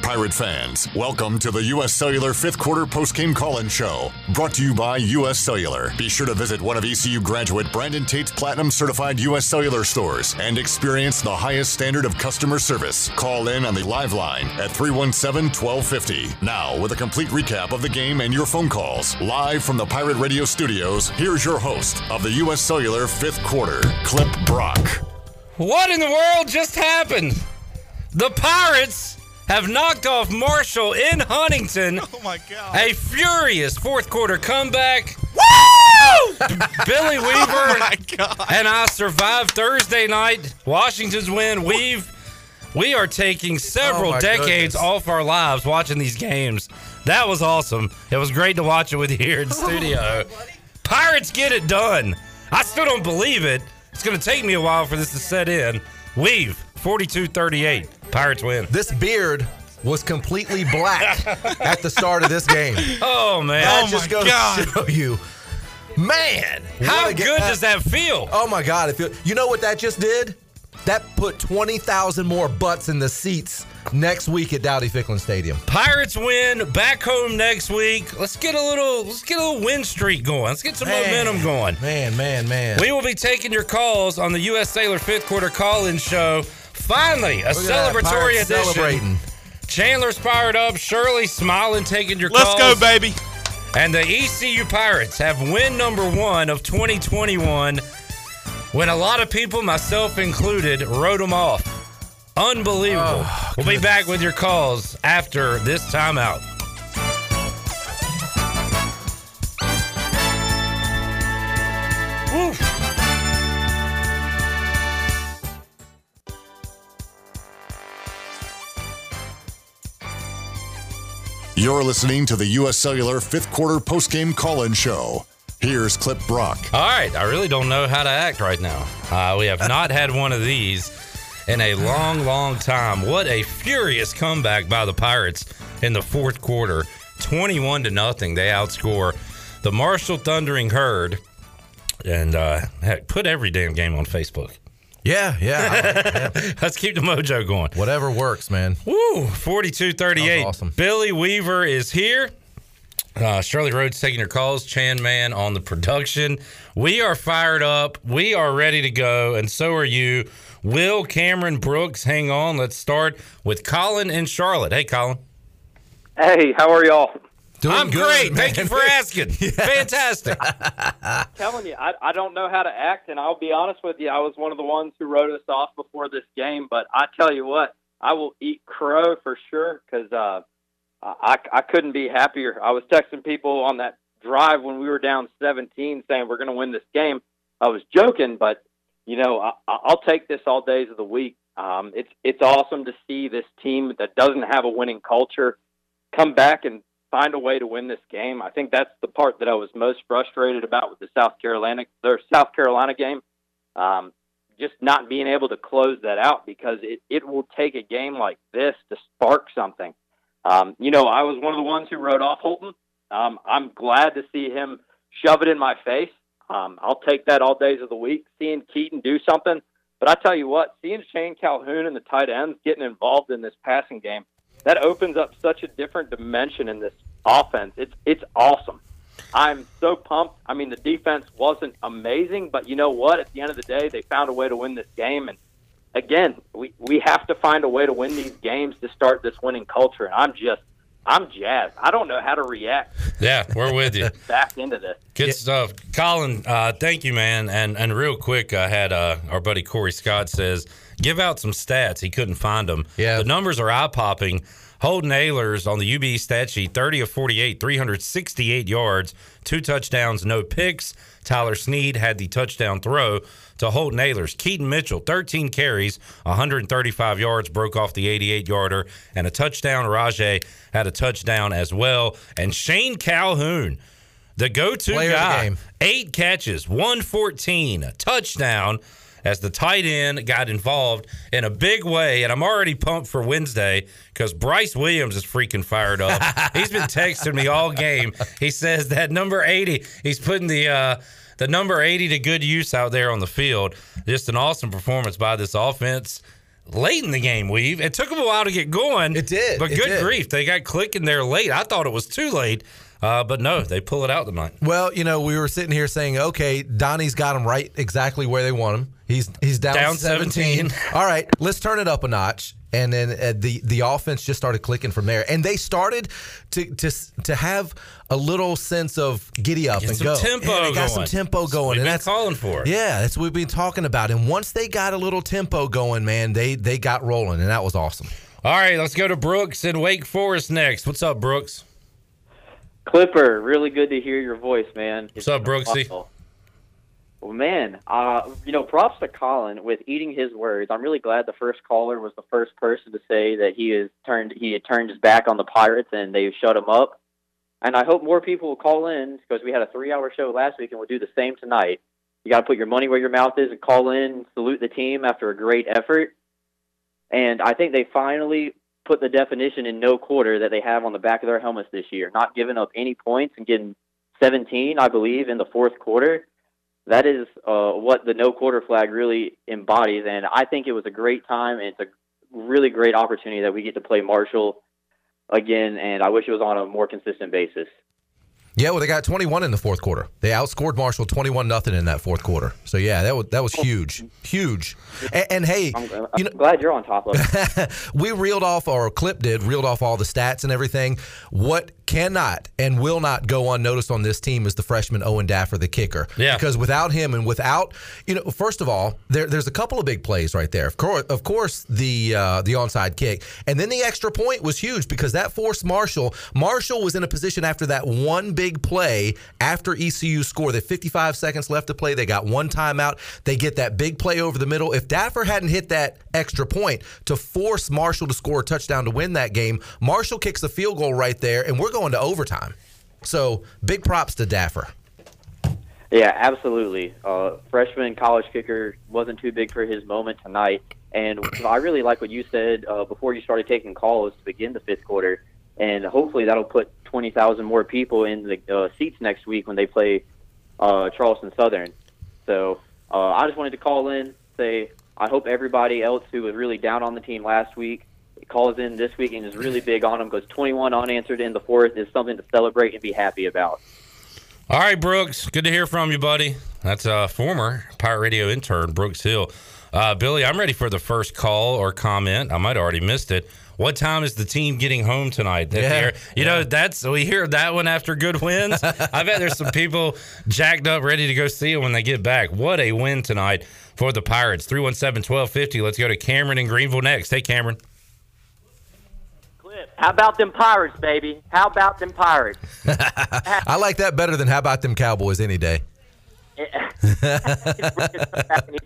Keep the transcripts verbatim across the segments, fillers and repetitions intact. Pirate fans, welcome to the U S. Cellular fifth Quarter Postgame Call-In Show, brought to you by U S. Cellular. Be sure to visit one of E C U graduate Brandon Tate's Platinum-certified U S. Cellular stores and experience the highest standard of customer service. Call in on the live line at three one seven, one two five zero. Now, with a complete recap of the game and your phone calls, live from the Pirate Radio studios, here's your host of the U S. Cellular fifth Quarter, Clip Brock. What in the world just happened? The Pirates have knocked off Marshall in Huntington. Oh my God. A furious fourth quarter comeback. Woo! Billy Weaver oh my God. and I survived Thursday night. Washington's win. We've we are taking several oh decades goodness. off our lives watching these games. That was awesome. It was great to watch it with you here in the studio. Pirates get it done. I still don't believe it. It's going to take me a while for this to set in. Weave, forty-two thirty-eight. Pirates win. This beard was completely black at the start of this game. Oh, man. That oh just my goes God. to show you. Man. How good that. does that feel? Oh, my God. It feel, you know what that just did? That put twenty thousand more butts in the seats next week at Dowdy-Ficklen Stadium. Pirates win. Back home next week. Let's get a little let's get a little win streak going. Let's get some man, momentum going. Man, man, man. We will be taking your calls on the U S. Sailor fifth Quarter Call-In Show. Finally, a celebratory edition. Celebrating. Chandler's fired up. Shirley smiling, taking your Let's calls. Let's go, baby. And the E C U Pirates have win number one of twenty twenty-one when a lot of people, myself included, wrote them off. Unbelievable. Oh, we'll goodness. be back with your calls after this timeout. Woo. You're listening to the U S. Cellular fifth Quarter Postgame Call-In Show. Here's Clip Brock. All right. I really don't know how to act right now. Uh, we have not had one of these in a long, long time. What a furious comeback by the Pirates in the fourth quarter. twenty-one to nothing. They outscore the Marshall Thundering Herd and uh, heck, put every damn game on Facebook. Yeah, yeah. I, yeah. Let's keep the mojo going. Whatever works, man. Woo! forty-two thirty-eight. Awesome. Billy Weaver is here. Uh, Shirley Rhodes taking your calls. Chan Man on the production. We are fired up. We are ready to go, and so are you. Will Cameron Brooks, hang on. Let's start with Colin in Charlotte. Hey, Colin. Hey, how are y'all? Doing I'm good, great. Man. Thank you for asking. Yes. Fantastic. I'm telling you, I, I don't know how to act, and I'll be honest with you, I was one of the ones who wrote us off before this game, but I tell you what, I will eat crow for sure because uh, I, I couldn't be happier. I was texting people on that drive when we were down seventeen saying we're going to win this game. I was joking, but, you know, I, I'll take this all days of the week. Um, it's, it's awesome to see this team that doesn't have a winning culture come back and find a way to win this game. I think that's the part that I was most frustrated about with the South Carolina, their South Carolina game. Um, just not being able to close that out because it, it will take a game like this to spark something. Um, you know, I was one of the ones who wrote off Holton. Um, I'm glad to see him shove it in my face. Um, I'll take that all days of the week, seeing Keaton do something. But I tell you what, seeing Shane Calhoun and the tight ends getting involved in this passing game, that opens up such a different dimension in this offense. It's it's awesome. I'm so pumped. I mean, the defense wasn't amazing, but you know what? At the end of the day, they found a way to win this game. And again, we, we have to find a way to win these games to start this winning culture. And I'm just, I'm jazzed. I don't know how to react. Yeah, we're with you. Back into this. Good stuff. Colin, uh, thank you, man. And and real quick, I had uh, our buddy Corey Scott says, give out some stats. He couldn't find them. Yeah. The numbers are eye-popping. Holton Ahlers on the U B stat sheet, thirty of forty-eight, three hundred sixty-eight yards, two touchdowns, no picks. Tyler Sneed had the touchdown throw to Holton Ahlers. Keaton Mitchell, thirteen carries, one hundred thirty-five yards, broke off the eighty-eight-yarder, and a touchdown. Rahjai had a touchdown as well. And Shane Calhoun, the go-to player guy, of the game. eight catches, one fourteen, a touchdown, as the tight end got involved in a big way. And I'm already pumped for Wednesday because Bryce Williams is freaking fired up. He's been texting me all game. He says that number eighty, he's putting the uh, the number eighty to good use out there on the field. Just an awesome performance by this offense. Late in the game, Weave. It took them a while to get going. It did. But it good did. grief. They got clicking there late. I thought it was too late. Uh, but no, they pull it out tonight. Well, you know, we were sitting here saying, okay, Donnie's got him right exactly where they want him. He's he's down, down seventeen. seventeen. All right, let's turn it up a notch. And then uh, the the offense just started clicking from there, and they started to to to have a little sense of giddy up get and go. Tempo and they got going. some tempo going. We've been calling for it. Yeah, that's what we've been talking about. And once they got a little tempo going, man, they they got rolling, and that was awesome. All right, let's go to Brooks in Wake Forest next. What's up, Brooks? Clipper, really good to hear your voice, man. What's it's up, Brooksy? Awesome. Well, man, uh, you know, props to Colin with eating his words. I'm really glad the first caller was the first person to say that he has turned he had turned his back on the Pirates and they've shut him up. And I hope more people will call in, because we had a three-hour show last week and we'll do the same tonight. You got to put your money where your mouth is and call in, salute the team after a great effort. And I think they finally put the definition in no quarter that they have on the back of their helmets this year, not giving up any points and getting seventeen, I believe, in the fourth quarter. That is uh, what the no-quarter flag really embodies, and I think it was a great time, and it's a really great opportunity that we get to play Marshall again, and I wish it was on a more consistent basis. Yeah, well, they got twenty-one in the fourth quarter. They outscored Marshall twenty-one nothing in that fourth quarter. So, yeah, that was, that was huge, huge. And, and hey, I'm, I'm you know, glad you're on top of it. We reeled off, or Clip did, reeled off all the stats and everything. What cannot and will not go unnoticed on this team is the freshman Owen Daffer, the kicker. Yeah. Because without him and without, you know, first of all, there, there's a couple of big plays right there. Of course, of course the uh, the onside kick. And then the extra point was huge because that forced Marshall. Marshall was in a position after that one big play after E C U scored. They had fifty-five seconds left to play. They got one timeout. They get that big play over the middle. If Daffer hadn't hit that extra point to force Marshall to score a touchdown to win that game, Marshall kicks a field goal right there, and we're going to overtime. So big props to Daffer. Yeah, absolutely. Uh, freshman college kicker wasn't too big for his moment tonight. And I really like what you said uh, before you started taking calls to begin the fifth quarter. And hopefully that'll put twenty thousand more people in the uh, seats next week when they play uh, Charleston Southern. So uh, I just wanted to call in, say I hope everybody else who was really down on the team last week calls in this week and is really big on them, because twenty-one unanswered in the fourth is something to celebrate and be happy about. All right, Brooks, good to hear from you, buddy. That's a uh, former Pirate Radio intern, Brooks Hill. Uh, Billy, I'm ready for the first call or comment. I might have already missed it. What time is the team getting home tonight? Yeah, you yeah. know, that's we hear that one after good wins. I bet there's some people jacked up, ready to go see it when they get back. What a win tonight for the Pirates. three one seven, one two five zero. Let's go to Cameron in Greenville next. Hey, Cameron. Clip, how about them Pirates, baby? How about them Pirates? I like that better than how about them Cowboys any day.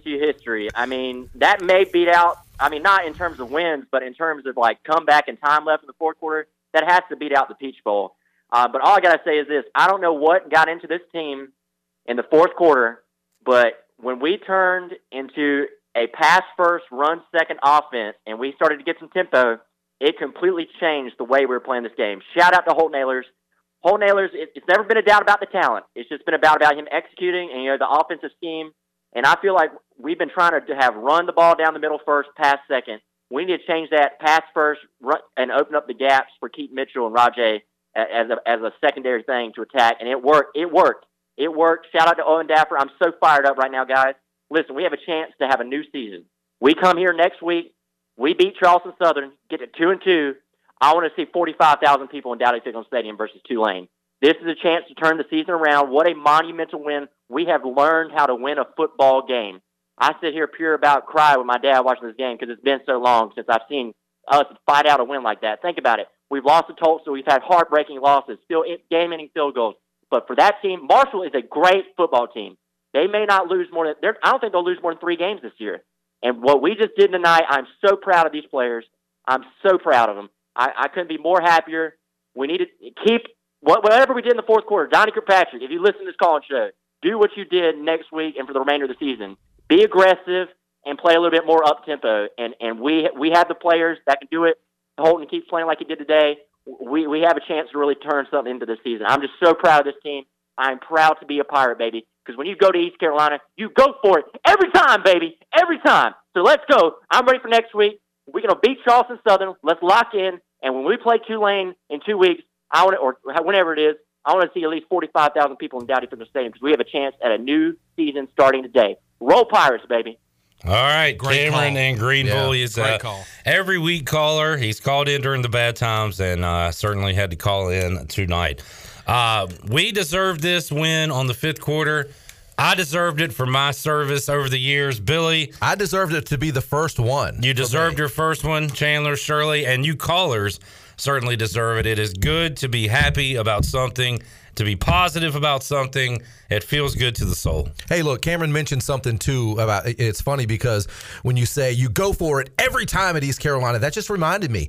History. I mean, that may beat out, I mean, not in terms of wins, but in terms of, like, comeback and time left in the fourth quarter, that has to beat out the Peach Bowl. Uh, but all I got to say is this. I don't know what got into this team in the fourth quarter, but when we turned into a pass-first, run-second offense and we started to get some tempo, it completely changed the way we were playing this game. Shout-out to Holton Ahlers. Holton Ahlers, it's never been a doubt about the talent. It's just been about, about him executing and, you know, the offensive scheme. And I feel like we've been trying to have run the ball down the middle first, pass second. We need to change that pass first run, and open up the gaps for Keaton Mitchell and Rahjai as a, as a secondary thing to attack. And it worked. It worked. It worked. Shout out to Owen Daffer. I'm so fired up right now, guys. Listen, we have a chance to have a new season. We come here next week. We beat Charleston Southern, get to two and two. I want to see forty-five thousand people in Dowdy-Ficklen Stadium versus Tulane. This is a chance to turn the season around. What a monumental win. We have learned how to win a football game. I sit here pure about cry with my dad watching this game because it's been so long since I've seen us fight out a win like that. Think about it. We've lost to Tulsa. We've had heartbreaking losses, still game-ending field goals. But for that team, Marshall is a great football team. They may not lose more than – I don't think they'll lose more than three games this year. And what we just did tonight, I'm so proud of these players. I'm so proud of them. I, I couldn't be more happier. We need to keep – whatever we did in the fourth quarter, Donnie Kirkpatrick, if you listen to this call and show, do what you did next week and for the remainder of the season. Be aggressive and play a little bit more up-tempo. And, and we we have the players that can do it. Holton keeps playing like he did today. We we have a chance to really turn something into this season. I'm just so proud of this team. I'm proud to be a Pirate, baby. Because when you go to East Carolina, you go for it every time, baby, every time. So let's go. I'm ready for next week. We're going to beat Charleston Southern. Let's lock in. And when we play Tulane in two weeks, I want to, or whenever it is, I want to see at least forty-five thousand people in Dowdy-Ficklen Stadium because we have a chance at a new season starting today. Roll Pirates, baby. All right, great Cameron call. And Greenville yeah, is uh, call. every week caller. He's called in during the bad times and uh, certainly had to call in tonight. Uh, we deserved this win on the fifth quarter. I deserved it for my service over the years. Billy, I deserved it to be the first one. You deserved your first one, Chandler, Shirley, and you callers certainly deserve it. It is good to be happy about something, to be positive about something. It feels good to the soul. Hey, look, Cameron mentioned something, too, about it's funny because when you say you go for it every time at East Carolina, that just reminded me.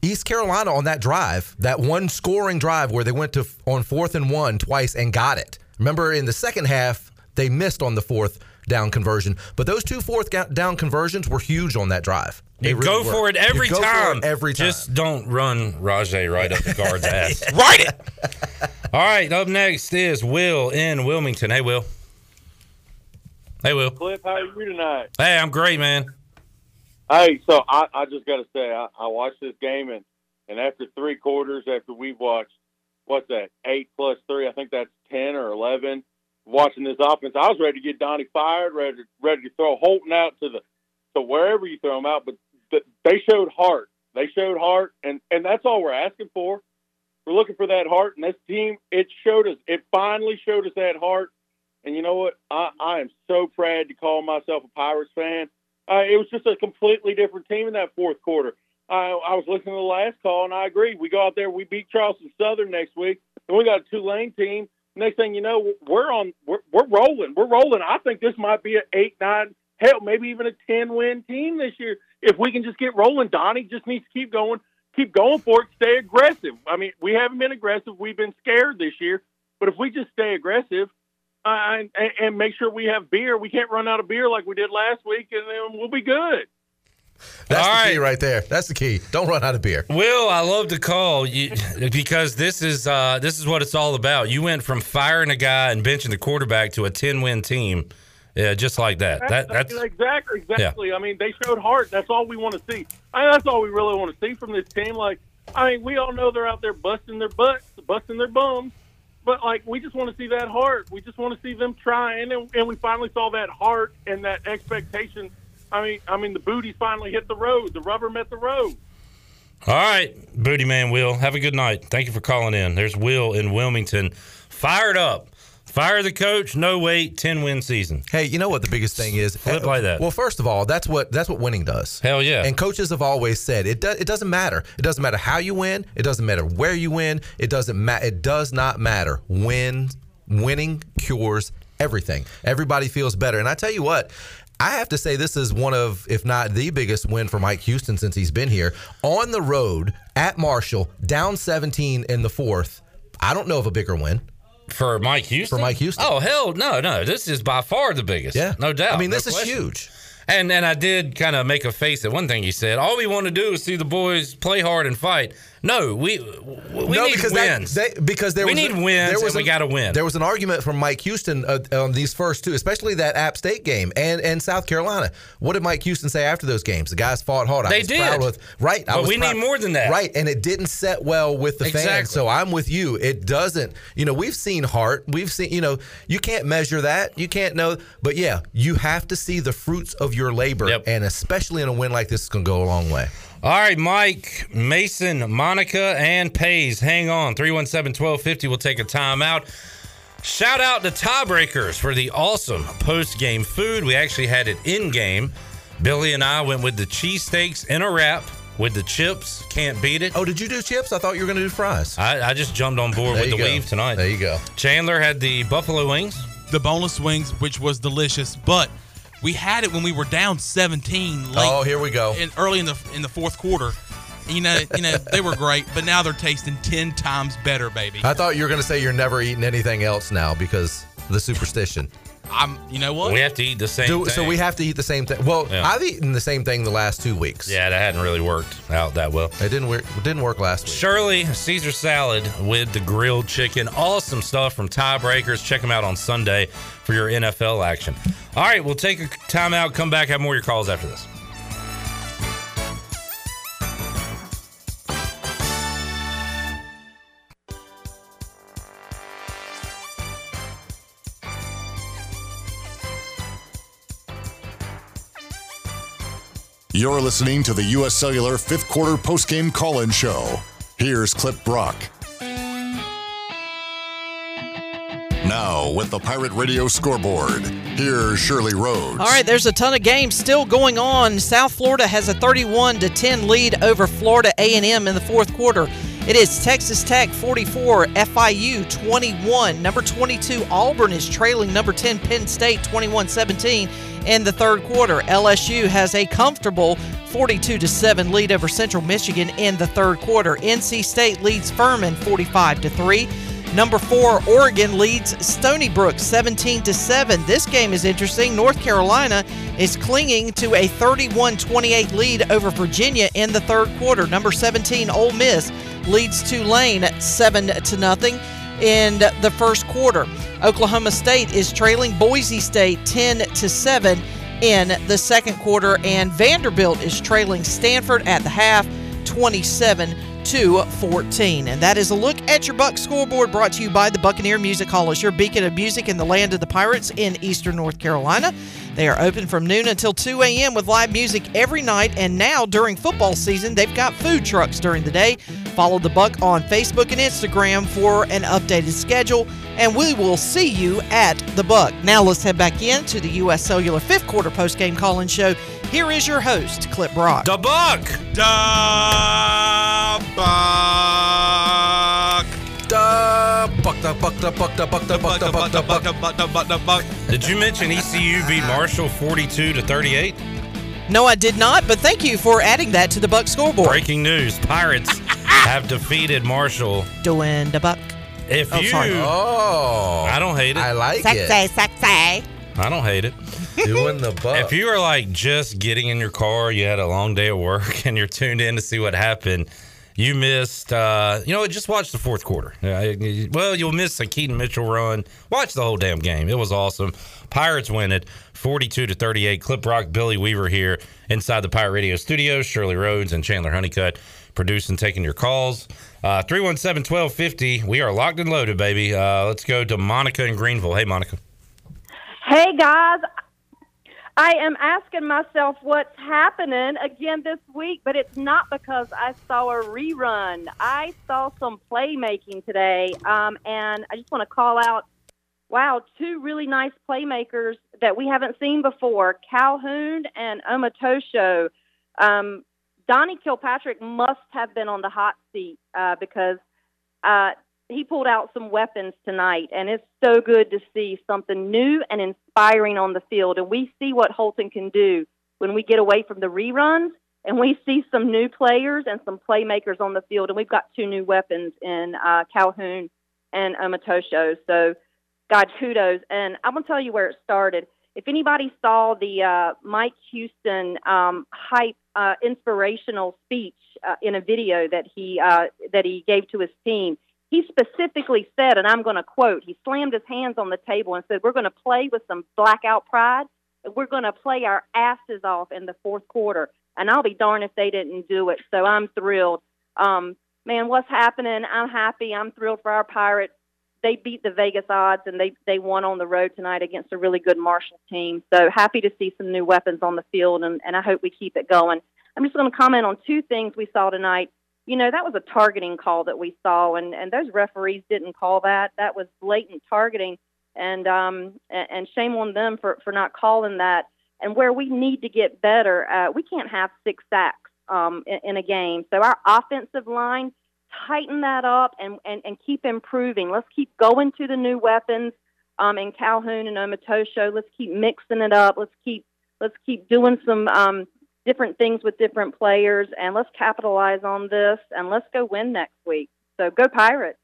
East Carolina on that drive, that one scoring drive where they went to on fourth and one twice and got it. Remember, in the second half, they missed on the fourth down conversion. But those two fourth down conversions were huge on that drive. They you really go, for it, you go for it every time. Just don't run Rahjai right up the guard's ass. yeah. Right it. All right, up next is Will in Wilmington. Hey, Will. Hey, Will. Cliff, how are you tonight? Hey, I'm great, man. Hey, so I, I just got to say, I, I watched this game, and, and after three quarters, after we watched, what's that, eight plus three, I think that's ten or eleven, watching this offense, I was ready to get Donnie fired, ready, ready to throw Holton out to the to wherever you throw him out, but they showed heart. They showed heart, and, and that's all we're asking for. We're looking for that heart, and this team, it showed us. It finally showed us that heart. And you know what? I, I am so proud to call myself a Pirates fan. Uh, it was just a completely different team in that fourth quarter. I, I was listening to the last call, and I agree. We go out there, we beat Charleston Southern next week, and we got a Tulane team. Next thing you know, we're on. We're, we're rolling. We're rolling. I think this might be an eight, nine, hell, maybe even a ten-win team this year. If we can just get rolling, Donnie just needs to keep going, keep going for it, stay aggressive. I mean, we haven't been aggressive. We've been scared this year. But if we just stay aggressive uh, and, and make sure we have beer, we can't run out of beer like we did last week, and then we'll be good. That's All the right. key right there. That's the key. Don't run out of beer. Will, I love to call you because this is uh, this is what it's all about. You went from firing a guy and benching the quarterback to a ten-win team, yeah, just like that. That that's exactly exactly. Yeah. I mean, they showed heart. That's all we want to see. I mean, that's all we really want to see from this team. Like, I mean, we all know they're out there busting their butts, busting their bums, but like, we just want to see that heart. We just want to see them trying, and, and we finally saw that heart and that expectation. I mean, I mean, the booty finally hit the road. The rubber met the road. All right, Booty Man Will. Have a good night. Thank you for calling in. There's Will in Wilmington. Fired up. Fire the coach. No wait. ten-win season. Hey, you know what the biggest thing is? Flip like that. Well, first of all, that's what that's what winning does. Hell yeah. And coaches have always said it. Do, it doesn't matter. It doesn't matter how you win. It doesn't matter where you win. It doesn't matter. It does not matter. Win, winning cures everything. Everybody feels better. And I tell you what. I have to say this is one of, if not the biggest win for Mike Houston since he's been here. On the road at Marshall, down seventeen in the fourth. I don't know of a bigger win. For Mike Houston? For Mike Houston. Oh, hell no, no. This is by far the biggest. Yeah. No doubt. I mean, this no is question. huge. And and I did kind of make a face at one thing you said. All we want to do is see the boys play hard and fight. No, we we no, need because wins. That, they, because there we was need a, wins there was and an, we got to win. There was an argument from Mike Houston uh, on these first two, especially that App State game and, and South Carolina. What did Mike Houston say after those games? The guys fought hard. I they was did. Proud with, right. But I was we proud, need more than that. Right, and it didn't set well with the exactly. fans. So I'm with you. It doesn't. You know, we've seen heart. We've seen, you know, you can't measure that. You can't know. But, yeah, you have to see the fruits of your labor, yep. and especially in a win like this, it's going to go a long way. All right, Mike, Mason, Monica, and Pays, hang on. three one seven, one two five zero. We'll take a timeout. Shout out to Tiebreakers for the awesome post-game food. We actually had it in-game. Billy and I went with the cheesesteaks in a wrap with the chips. Can't beat it. Oh, did you do chips? I thought you were going to do fries. I, I just jumped on board with the go. weave tonight. There you go. Chandler had the buffalo wings. The boneless wings, which was delicious, but... we had it when we were down seventeen. Late oh, here we go! In, early in the in the fourth quarter, you know, you know they were great, but now they're tasting ten times better, baby. I thought you were going to say you're never eating anything else now because of the superstition. I'm, you know what? We have to eat the same Do, thing. So we have to eat the same thing. Well, yeah. I've eaten the same thing the last two weeks. Yeah, that hadn't really worked out that well. It didn't work, it didn't work last week. Shirley, Caesar salad with the grilled chicken. Awesome stuff from Tiebreakers. Check them out on Sunday for your N F L action. All right, we'll take a timeout, come back, have more of your calls after this. You're listening to the U S. Cellular fifth quarter postgame call-in show. Here's Clip Brock. Now with the Pirate Radio scoreboard, here's Shirley Rhodes. All right, there's a ton of games still going on. South Florida has a thirty-one to ten lead over Florida A and M in the fourth quarter. It is Texas Tech forty-four, F I U twenty-one. Number twenty-two, Auburn is trailing number ten, Penn State twenty-one seventeen. In the third quarter, L S U has a comfortable forty-two to seven lead over Central Michigan in the third quarter. N C State leads Furman forty-five to three. Number four, Oregon leads Stony Brook seventeen to seven. This game is interesting. North Carolina is clinging to a thirty-one twenty-eight lead over Virginia in the third quarter. Number seventeen, Ole Miss leads Tulane seven to nothing. In the first quarter, Oklahoma State is trailing Boise State ten to seven in the second quarter, and Vanderbilt is trailing Stanford at the half twenty-seven to fourteen. And that is a look at your Buck scoreboard, brought to you by the Buccaneer Music Hall, as your beacon of music in the land of the Pirates in eastern North Carolina. They are open from noon until two a.m. with live music every night, and now during football season, they've got food trucks during the day. Follow the Buck on Facebook and Instagram for an updated schedule, and we will see you at the Buck. Now let's head back in to the U S. Cellular fifth quarter postgame call-in show. Here is your host, Clip Brock. The Buck! Da Buck! Da Buck, da Buck, da Buck, da Buck, da Buck, da Buck, da Buck, da Buck, da Buck, da Buck. Did you mention E C U beat Marshall forty-two to thirty-eight? No, I did not, but thank you for adding that to the Buck scoreboard. Breaking news, Pirates have defeated Marshall. Doing the Buck. If oh, you... Sorry. Oh. I don't hate it. I like sexy, it. Sexy, sexy. I don't hate it. Doing the Buck. If you were like just getting in your car, you had a long day at work, and you're tuned in to see what happened, you missed, uh, you know, just watch the fourth quarter. Well, you'll miss a Keaton Mitchell run. Watch the whole damn game. It was awesome. Pirates win it forty-two to thirty-eight. Clip Rock, Billy Weaver here inside the Pirate Radio studios. Shirley Rhodes and Chandler Honeycutt producing, taking your calls. Uh, three one seven, one two five zero. We are locked and loaded, baby. Uh, let's go to Monica in Greenville. Hey, Monica. Hey, guys. I am asking myself what's happening again this week, but it's not because I saw a rerun. I saw some playmaking today, um, and I just want to call out, wow, two really nice playmakers that we haven't seen before, Calhoun and Omotosho. Um, Donnie Kilpatrick must have been on the hot seat uh, because uh, he pulled out some weapons tonight, and it's so good to see something new and inspiring. Firing on the field, and we see what Holton can do when we get away from the reruns, and we see some new players and some playmakers on the field, and we've got two new weapons in uh, Calhoun and Omotosho. So, God, kudos. And I'm going to tell you where it started. If anybody saw the uh, Mike Houston um, hype uh, inspirational speech uh, in a video that he uh, that he gave to his team, he specifically said, and I'm going to quote, he slammed his hands on the table and said, we're going to play with some blackout pride, and we're going to play our asses off in the fourth quarter. And I'll be darned if they didn't do it. So I'm thrilled. Um, man, what's happening? I'm happy. I'm thrilled for our Pirates. They beat the Vegas odds, and they, they won on the road tonight against a really good Marshall team. So happy to see some new weapons on the field, and, and I hope we keep it going. I'm just going to comment on two things we saw tonight. You know, that was a targeting call that we saw, and, and those referees didn't call that. That was blatant targeting, and um, and shame on them for, for not calling that. And where we need to get better, uh, we can't have six sacks um, in, in a game. So our offensive line, tighten that up and, and, and keep improving. Let's keep going to the new weapons um, in Calhoun and Omotosho. Let's keep mixing it up. Let's keep let's keep doing some um, – different things with different players, and let's capitalize on this, and let's go win next week. So go Pirates.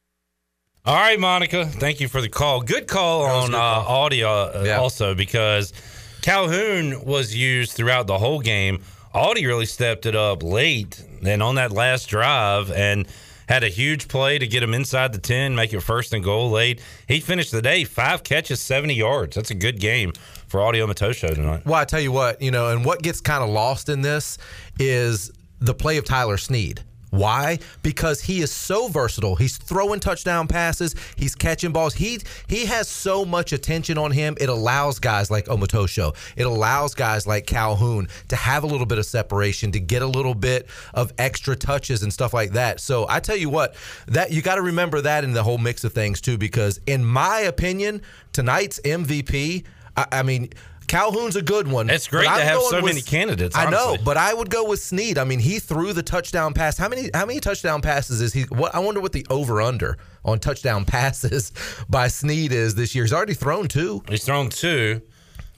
All right, Monica. Thank you for the call. Good call on good uh, call. audio uh, yeah. also, because Calhoun was used throughout the whole game. Audie really stepped it up late and on that last drive and had a huge play to get him inside the ten, make it first and goal late. He finished the day five catches, seventy yards. That's a good game for Audie Omotosho tonight. Well, I tell you what, you know, and what gets kind of lost in this is the play of Tyler Sneed. Why? Because he is so versatile. He's throwing touchdown passes. He's catching balls. He he has so much attention on him. It allows guys like Omotosho. It allows guys like Calhoun to have a little bit of separation, to get a little bit of extra touches and stuff like that. So I tell you what, that you got to remember that in the whole mix of things too, because in my opinion, tonight's M V P, I, I mean – Calhoun's a good one. It's great to have so with, many candidates. Honestly. I know, but I would go with Sneed. I mean, he threw the touchdown pass. How many how many touchdown passes is he? What I wonder what the over under on touchdown passes by Sneed is this year. He's already thrown two. He's thrown two,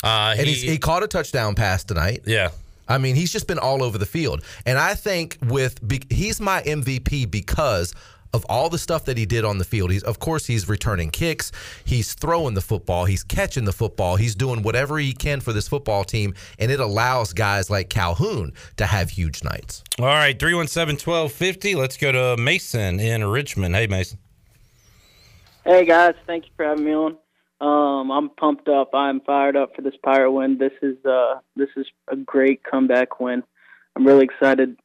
uh, and he, he's, he caught a touchdown pass tonight. Yeah. I mean, he's just been all over the field, and I think with he's my M V P because. Of all the stuff that he did on the field, he's of course he's returning kicks, he's throwing the football, he's catching the football, he's doing whatever he can for this football team, and it allows guys like Calhoun to have huge nights. All right, three one seven, one two five zero. Let's go to Mason in Richmond. Hey, Mason. Hey, guys. Thank you for having me on. Um, I'm pumped up. I'm fired up for this Pirate win. This is uh, this is a great comeback win. I'm really excited.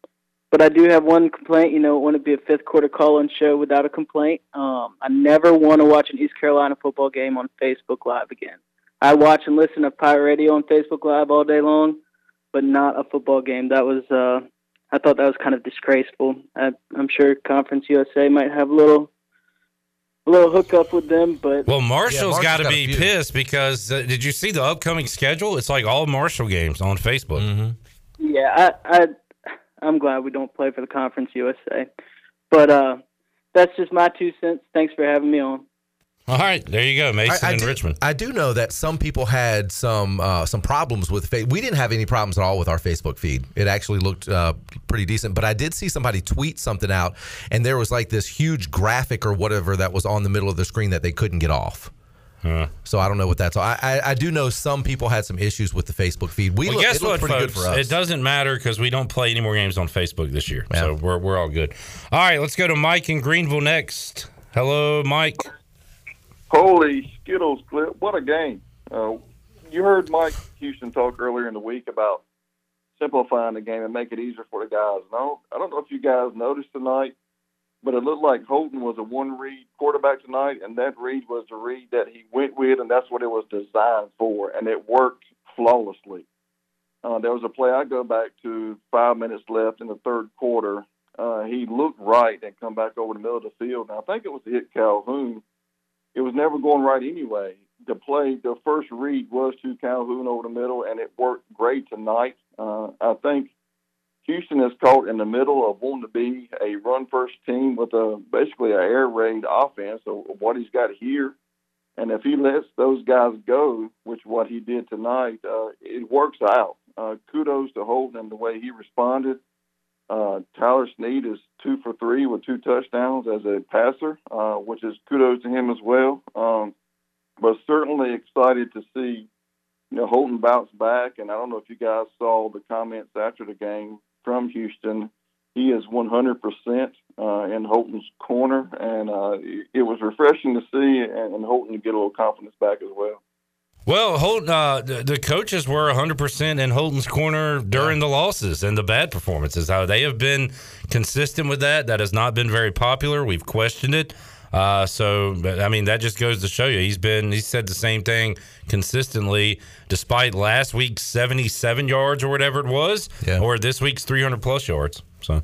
But I do have one complaint. You know, it wouldn't be a fifth-quarter call-in show without a complaint. Um, I never want to watch an East Carolina football game on Facebook Live again. I watch and listen to Pirate Radio on Facebook Live all day long, but not a football game. That was, uh, I thought that was kind of disgraceful. I, I'm sure Conference U S A might have a little, a little hookup with them. But well, Marshall's yeah, got to be pissed because uh, did you see the upcoming schedule? It's like all Marshall games on Facebook. Mm-hmm. Yeah, I... I I'm glad we don't play for the Conference U S A. But uh, that's just my two cents. Thanks for having me on. All right. There you go, Mason I, I in do, Richmond. I do know that some people had some uh, some problems with fa- – we didn't have any problems at all with our Facebook feed. It actually looked uh, pretty decent. But I did see somebody tweet something out, and there was like this huge graphic or whatever that was on the middle of the screen that they couldn't get off. Huh. So I don't know what that's all. I, I, I do know some people had some issues with the Facebook feed. We well, look, guess it what, pretty folks, good for us. It doesn't matter because we don't play any more games on Facebook this year. Yeah. So we're we're all good. All right, let's go to Mike in Greenville next. Hello, Mike. Holy Skittles, Clip. What a game. Uh, you heard Mike Houston talk earlier in the week about simplifying the game and make it easier for the guys. No, I don't know if you guys noticed tonight, but it looked like Holton was a one-read quarterback tonight, and that read was the read that he went with, and that's what it was designed for, and it worked flawlessly. Uh, there was a play I go back to five minutes left in the third quarter. Uh, he looked right and come back over the middle of the field, and I think it was to hit Calhoun. It was never going right anyway. The play, the first read was to Calhoun over the middle, and it worked great tonight. Uh, I think Houston is caught in the middle of wanting to be a run-first team with a basically an air raid offense of what he's got here. And if he lets those guys go, which what he did tonight, uh, it works out. Uh, kudos to Holton and the way he responded. Uh, Tyler Sneed is two for three with two touchdowns as a passer, uh, which is kudos to him as well. Um, but certainly excited to see, you know, Holton bounced back. And I don't know if you guys saw the comments after the game from Houston. He is one hundred percent uh, in Holton's corner, and uh, it was refreshing to see, and, and Holton get a little confidence back as well. Well, Holton, uh, the, the coaches were one hundred percent in Holton's corner during the losses and the bad performances. How they have been consistent with that. That has not been very popular. We've questioned it. Uh, so, I mean, that just goes to show you. He's been, he said the same thing consistently, despite last week's seventy-seven yards or whatever it was, yeah. or this week's three hundred plus yards. So,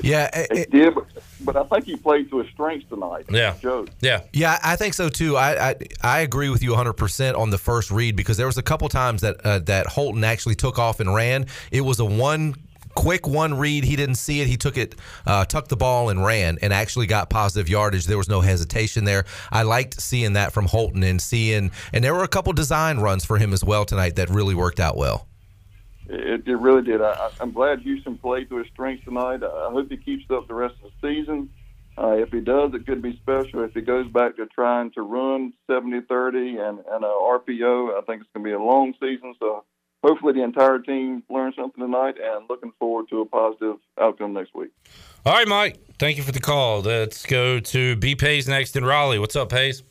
yeah. It, it did, but I think he played to his strengths tonight. Yeah. Yeah. Yeah, I think so, too. I, I I agree with you one hundred percent on the first read because there was a couple times that, uh, that Holton actually took off and ran. It was a one Quick one read. He didn't see it. He took it, uh, tucked the ball and ran and actually got positive yardage. There was no hesitation there. I liked seeing that from Holton and seeing, and there were a couple design runs for him as well tonight that really worked out well. It, it really did. I, I'm glad Houston played to his strengths tonight. I hope he keeps up the rest of the season. Uh, if he does, it could be special. If he goes back to trying to run seventy thirty and, and a R P O, I think it's going to be a long season. So hopefully the entire team learns something tonight, and looking forward to a positive outcome next week. All right, Mike. Thank you for the call. Let's go to B. Pays next in Raleigh. What's up, Pays?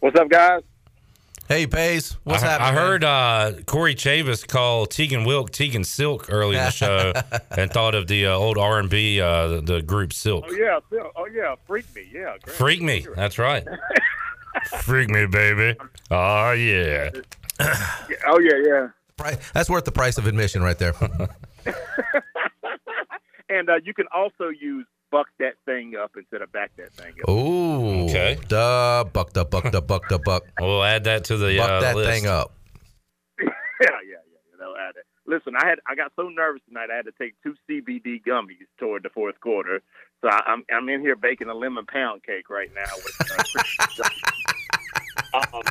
What's up, guys? Hey, Pays. What's I, happening? I heard uh, Corey Chavis call Tegan Wilk Tegan Silk early in the show and thought of the uh, old R and B, uh, the, the group Silk. Oh, yeah. Oh, yeah. Freak Me. Yeah. Great. Freak Me. That's right. Freak Me, baby. Oh, yeah. Oh, yeah, yeah. Price. That's worth the price of admission right there. And uh, you can also use buck that thing up instead of back that thing up. Ooh. Okay. Duh, buck, the buck, the buck, the buck. We'll add that to the buck uh, that list. Thing up. yeah, yeah, yeah. They'll add it. Listen, I had I got so nervous tonight I had to take two C B D gummies toward the fourth quarter, so I, I'm I'm in here baking a lemon pound cake right now. With, uh, um,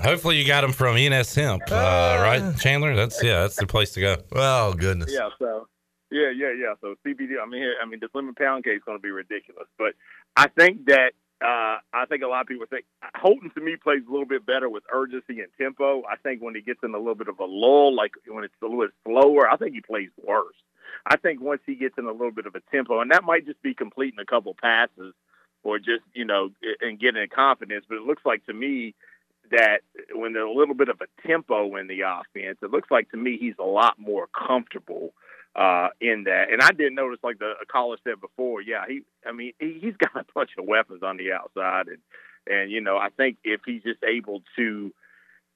Hopefully you got them from E N S Hemp, uh, right, Chandler? That's yeah, that's the place to go. Oh goodness. Yeah. So. Yeah, yeah, yeah. So C B D, I mean, here, I mean, this lemon pound cake is going to be ridiculous. But I think that uh, I think a lot of people think Holton to me plays a little bit better with urgency and tempo. I think when he gets in a little bit of a lull, like when it's a little bit slower, I think he plays worse. I think once he gets in a little bit of a tempo, and that might just be completing a couple passes or just you know and getting confidence. But it looks like to me that when there's a little bit of a tempo in the offense, it looks like to me he's a lot more comfortable. Uh, in that, and I did notice, like the caller said before, yeah, he, I mean, he, he's got a bunch of weapons on the outside, and and you know, I think if he's just able to,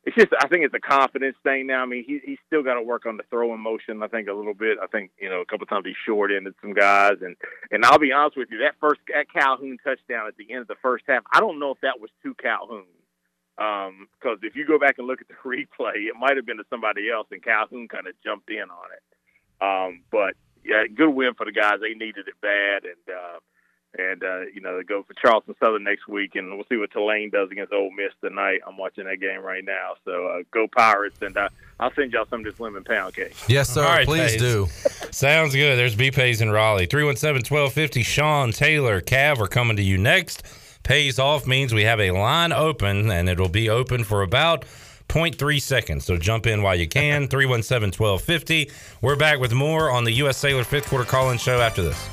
it's just, I think it's a confidence thing now. I mean, he he's still got to work on the throwing motion, I think, a little bit. I think you know, a couple of times he short-ended some guys, and and I'll be honest with you, that first that Calhoun touchdown at the end of the first half, I don't know if that was to Calhoun. Because um, if you go back and look at the replay, it might have been to somebody else, and Calhoun kind of jumped in on it. Um, but yeah, good win for the guys. They needed it bad, and uh, and uh, you know they go for Charleston Southern next week, and we'll see what Tulane does against Ole Miss tonight. I'm watching that game right now, so uh, go Pirates, and uh, I'll send y'all some of this lemon pound cake. Yes, sir. All right, please Pays. Do. Sounds good. There's B Pays in Raleigh. three one seven, twelve fifty. Sean, Taylor, Cav are coming to you next. Pays off means we have a line open, and it'll be open for about zero point three seconds, so jump in while you can. three one seven, twelve fifty. We're back with more on the U S. Sailor fifth quarter call-in show after this.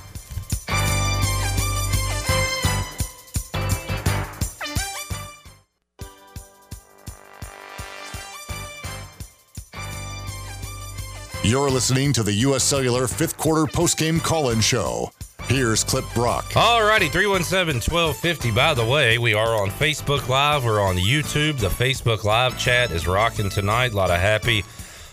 You're listening to the U S. Cellular fifth quarter post-game call-in show. Here's Clip Brock. Alrighty, three one seven, twelve fifty. By the way, we are on Facebook Live. We're on YouTube. The Facebook Live chat is rocking tonight. A lot of happy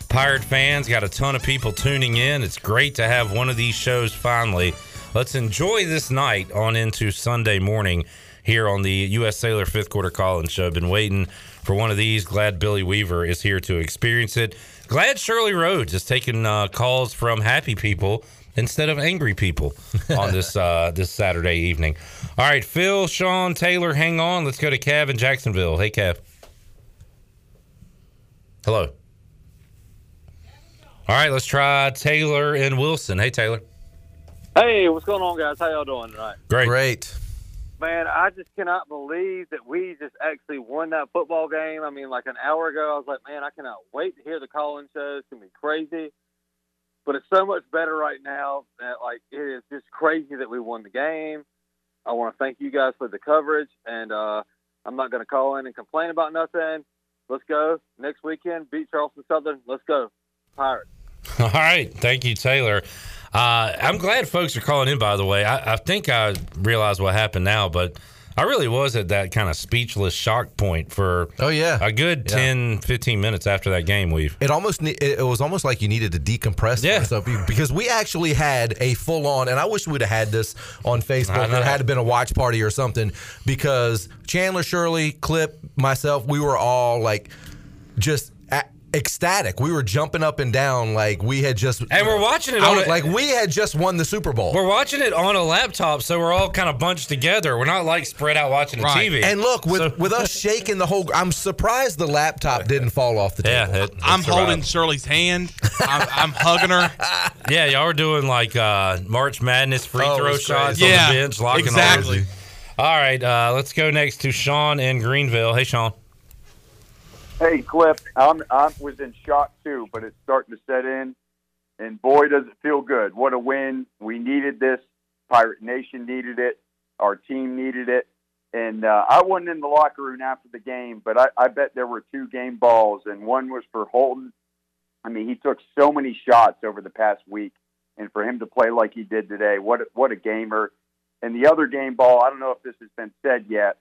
Pirate fans. Got a ton of people tuning in. It's great to have one of these shows finally. Let's enjoy this night on into Sunday morning here on the U S. Sailor fifth Quarter Call-In Show. Been waiting for one of these. Glad Billy Weaver is here to experience it. Glad Shirley Rhodes is taking uh, calls from happy people instead of angry people on this uh, this Saturday evening. All right, Phil, Sean, Taylor, hang on. Let's go to Cav in Jacksonville. Hey, Cav. Hello. All right, let's try Taylor in Wilson. Hey, Taylor. Hey, what's going on, guys? How y'all doing tonight? Great. Great. Man, I just cannot believe that we just actually won that football game. I mean, like an hour ago, I was like, man, I cannot wait to hear the call-in show. It's going to be crazy. But it's so much better right now that, like, it is just crazy that we won the game. I want to thank you guys for the coverage, and uh, I'm not going to call in and complain about nothing. Let's go. Next weekend, beat Charleston Southern. Let's go. Pirates. All right. Thank you, Taylor. Uh, I'm glad folks are calling in, by the way. I, I think I realize what happened now, but I really was at that kind of speechless shock point for oh, yeah. a good yeah. ten, fifteen minutes after that game, Weave. It almost ne- it was almost like you needed to decompress yeah. yourself, because we actually had a full-on, and I wish we would have had this on Facebook, and it had been a watch party or something, because Chandler, Shirley, Clip, myself, we were all like just – ecstatic. We were jumping up and down like we had just and we're watching it on was, a, like we had just won the Super Bowl. We're watching it on a laptop, so we're all kind of bunched together. We're not like spread out watching the right. T V. And look, with so, with us shaking the whole, I'm surprised the laptop didn't fall off the table. Yeah, it, it I'm survived. Holding Shirley's hand. I'm, I'm hugging her. Yeah, y'all were doing like uh, March Madness free oh, throw shots yeah, on the bench, locking exactly. arms. All right, uh, let's go next to Sean in Greenville. Hey, Sean. Hey, Cliff, I I'm, was in shock, too, but it's starting to set in. And, boy, does it feel good. What a win. We needed this. Pirate Nation needed it. Our team needed it. And uh, I wasn't in the locker room after the game, but I, I bet there were two game balls, and one was for Holton. I mean, he took so many shots over the past week, and for him to play like he did today, what a, what a gamer. And the other game ball, I don't know if this has been said yet,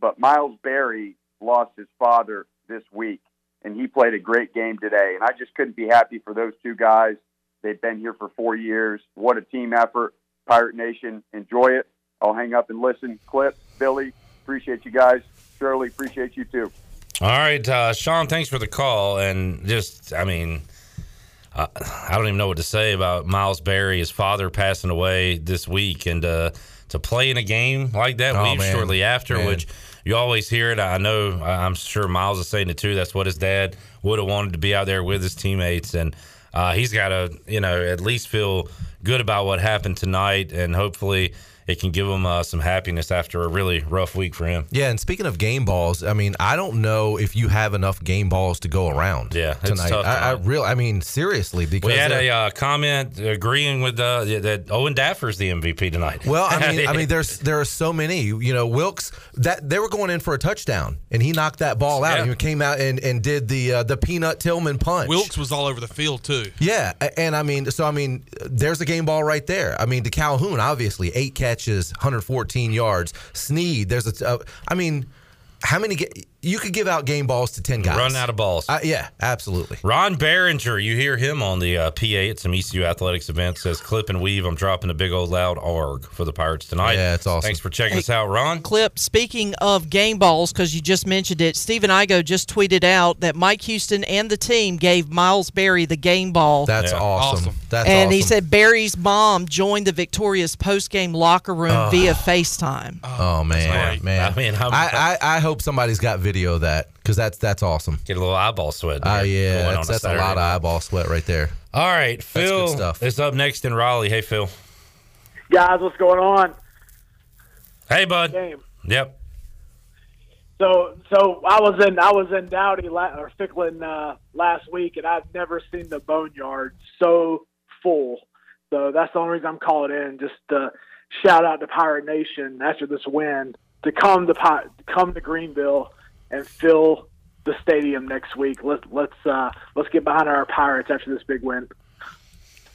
but Miles Berry lost his father this week, and he played a great game today, and I just couldn't be happy for those two guys. They've been here for four years. What a team effort. Pirate Nation, enjoy it. I'll hang up and listen. Clip, Billy, appreciate you guys. Shirley, appreciate you too. All right, uh, Sean, thanks for the call, and just, I mean, uh, I don't even know what to say about Miles Berry, his father passing away this week, and uh, to play in a game like that oh, leave shortly after, man. Which you always hear it. I know, I'm sure Miles is saying it too. That's what his dad would have wanted, to be out there with his teammates. And uh, he's got to, you know, at least feel good about what happened tonight. And hopefully it can give him uh, some happiness after a really rough week for him. Yeah. And speaking of game balls, I mean, I don't know if you have enough game balls to go around. Yeah. It's tonight. Tough tonight. I, I really, I mean, seriously, because we had a uh, comment agreeing with uh, that Owen Daffer's the M V P tonight. Well, I mean, I mean, there's there are so many. You know, Wilkes, that they were going in for a touchdown, and he knocked that ball out. Yeah. And he came out and, and did the uh, the Peanut Tillman punch. Wilkes was all over the field too. Yeah, and I mean, so I mean, there's a game ball right there. I mean, to Calhoun, obviously, eight catches. one hundred fourteen yards. Sneed, there's a. Uh, I mean, how many? Ga- you could give out game balls to ten guys. Run out of balls. Uh, yeah, absolutely. Ron Barringer, you hear him on the uh, P A at some E C U athletics event. Says, "Clip and weave. I'm dropping a big old loud arg for the Pirates tonight." Yeah, it's awesome. Thanks for checking hey, us out, Ron. Clip. Speaking of game balls, because you just mentioned it, Steven Igo just tweeted out that Mike Houston and the team gave Miles Berry the game ball. That's yeah. awesome. awesome. That's and awesome. He said Barry's mom joined the victorious post-game locker room oh. via FaceTime. Oh, oh man, right. man. I mean, I, I I hope somebody's got video. Video of that, because that's that's awesome. Get a little eyeball sweat. Oh uh, yeah, that's, a, that's a lot of eyeball sweat right there. All right, Phil stuff. Is up next in Raleigh. Hey, Phil. Guys, what's going on? Hey, bud. Game. Yep. So, so I was in I was in Dowdy la- or Ficklen uh, last week, and I've never seen the boneyard so full. So that's the only reason I'm calling in, just to shout out to Pirate Nation after this win to come to Pi- come to Greenville and fill the stadium next week. Let's let's uh, let's get behind our Pirates after this big win.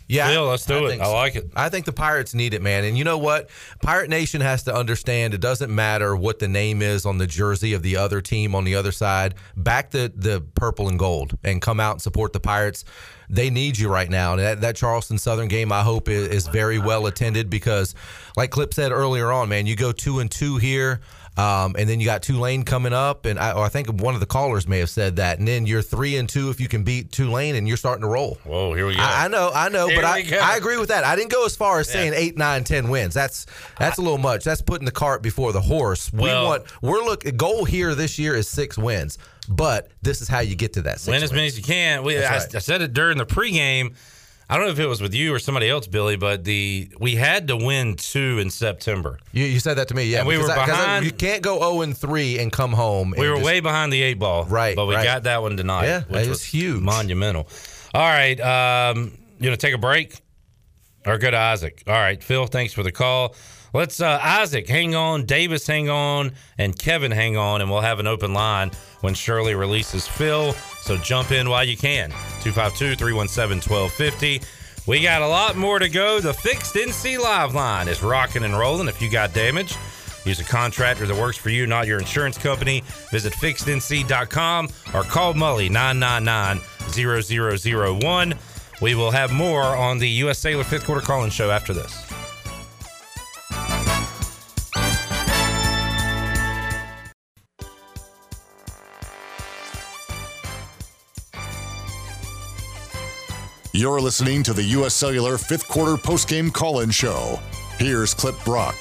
Yeah, Phil, let's do I it. I like so. it. I think the Pirates need it, man. And you know what? Pirate Nation has to understand it doesn't matter what the name is on the jersey of the other team on the other side. Back the, the purple and gold and come out and support the Pirates. They need you right now. And that, that Charleston Southern game, I hope, is, is very well attended because, like Clip said earlier on, man, you go two and two here. Um, and then you got Tulane coming up, and I, or I think one of the callers may have said that. And then you're three and two if you can beat Tulane, and you're starting to roll. Whoa, here we go. I, I know, I know, here but I, I agree with that. I didn't go as far as yeah. saying eight, nine, ten wins. That's that's I, a little much. That's putting the cart before the horse. We well, want we're look goal here this year is six wins, but this is how you get to that. Six win as wins. many as you can. We, I, right. I said it during the pregame. I don't know if it was with you or somebody else, Billy, but the we had to win two in September. You, you said that to me, yeah. And we were behind. I, you can't go oh and three and come home. And we were just, way behind the eight ball. Right, But we right. got that one tonight, yeah, which was huge. Monumental. All right, um, you want to take a break? Or go to Isaac. All right, Phil, thanks for the call. Let's uh, Isaac hang on, Davis hang on, and Kevin hang on, and we'll have an open line when Shirley releases Phil. So jump in while you can. two five two, three one seven, one two five zero. We got a lot more to go. The Fixed N C Live line is rocking and rolling. If you got damage, use a contractor that works for you, not your insurance company. Visit fixed n c dot com or call Mully nine nine nine, zero zero zero one. We will have more on the U S. Cellular Fifth Quarter Call-In Show after this. You're listening to the U S. Cellular fifth quarter postgame call-in show. Here's Clip Brock.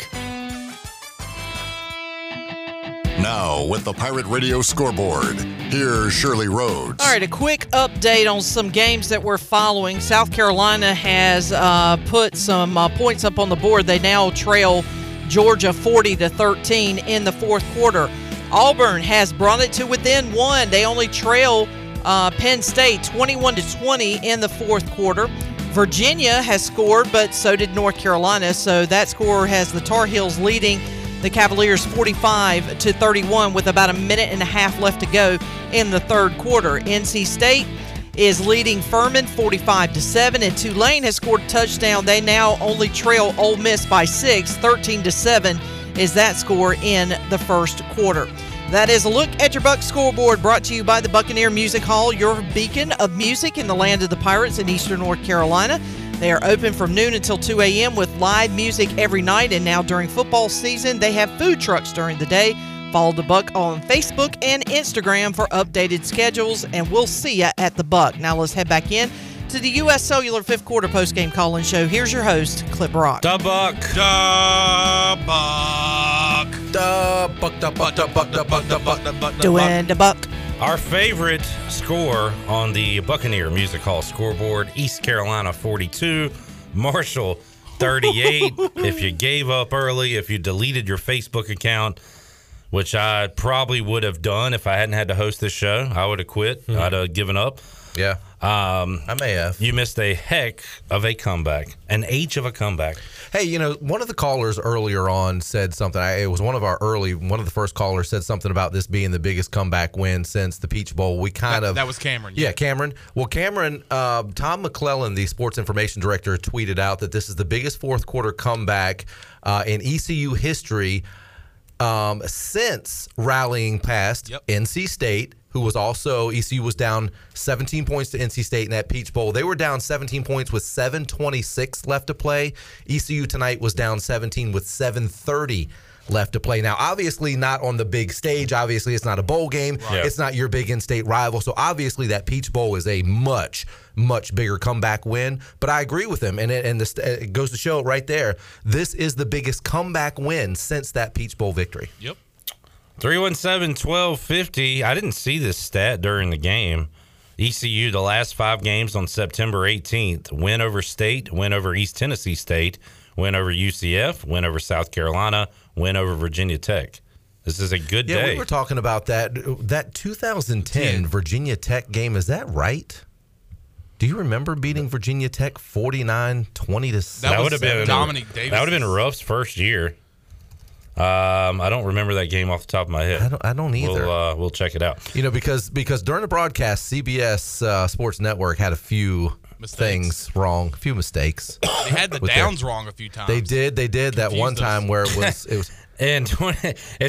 Now, with the Pirate Radio scoreboard, here's Shirley Rhodes. All right, a quick update on some games that we're following. South Carolina has uh, put some uh, points up on the board. They now trail Georgia forty to thirteen in the fourth quarter. Auburn has brought it to within one. They only trail uh, Penn State twenty-one to twenty in the fourth quarter. Virginia has scored, but so did North Carolina, so that score has the Tar Heels leading the Cavaliers forty-five to thirty-one with about a minute and a half left to go in the third quarter. N C State is leading Furman forty-five to seven, and Tulane has scored a touchdown. They now only trail Ole Miss by six, thirteen to seven is that score in the first quarter. That is a look at your Buck scoreboard, brought to you by the Buccaneer Music Hall, your beacon of music in the land of the Pirates in eastern North Carolina. They are open from noon until two a.m. with live music every night. And now during football season, they have food trucks during the day. Follow the Buck on Facebook and Instagram for updated schedules. And we'll see you at the Buck. Now let's head back in to the U S. Cellular fifth quarter postgame call-in show. Here's your host, Clip Brock. Da Buck. Da Buck. Da Buck. Da Buck. Da Buck. Da Buck. Da Buck. Da Buck. Doing the Buck. Our favorite score on the Buccaneer Music Hall scoreboard, East Carolina forty-two, Marshall thirty-eight. If you gave up early, if you deleted your Facebook account, which I probably would have done if I hadn't had to host this show, I would have quit. Mm-hmm. I'd have given up. Yeah. Um, I may have. You missed a heck of a comeback, an H of a comeback. Hey, you know, one of the callers earlier on said something. I, it was one of our early, one of the first callers said something about this being the biggest comeback win since the Peach Bowl. We kind that, of. That was Cameron. Yeah, yeah Cameron. Well, Cameron, uh, Tom McClellan, the sports information director, tweeted out that this is the biggest fourth quarter comeback uh, in E C U history um, since rallying past yep. N C State. Who was also, E C U was down seventeen points to N C State in that Peach Bowl. They were down seventeen points with seven twenty-six left to play. E C U tonight was down seventeen with seven thirty left to play. Now, obviously not on the big stage. Obviously, it's not a bowl game. Right. It's not your big in-state rival. So, obviously, that Peach Bowl is a much, much bigger comeback win. But I agree with him, and it, and this, it goes to show right there. This is the biggest comeback win since that Peach Bowl victory. Yep. three one seven, one two five zero. I didn't see this stat during the game. E C U, the last five games on September eighteenth, win over State, win over East Tennessee State, win over U C F, win over South Carolina, win over Virginia Tech. This is a good yeah, day. Yeah, we were talking about that. That twenty ten yeah. Virginia Tech game, is that right? Do you remember beating Virginia Tech forty-nine twenty? That, that would have been Dominic Davis. That would have been Ruff's first year. Um, I don't remember that game off the top of my head. I don't, I don't either. We'll, uh, we'll check it out. You know, because because during the broadcast, C B S uh, Sports Network had a few mistakes. things wrong, a few mistakes. They had the downs their, wrong a few times. They did. They did that one time us. where it was it was. And in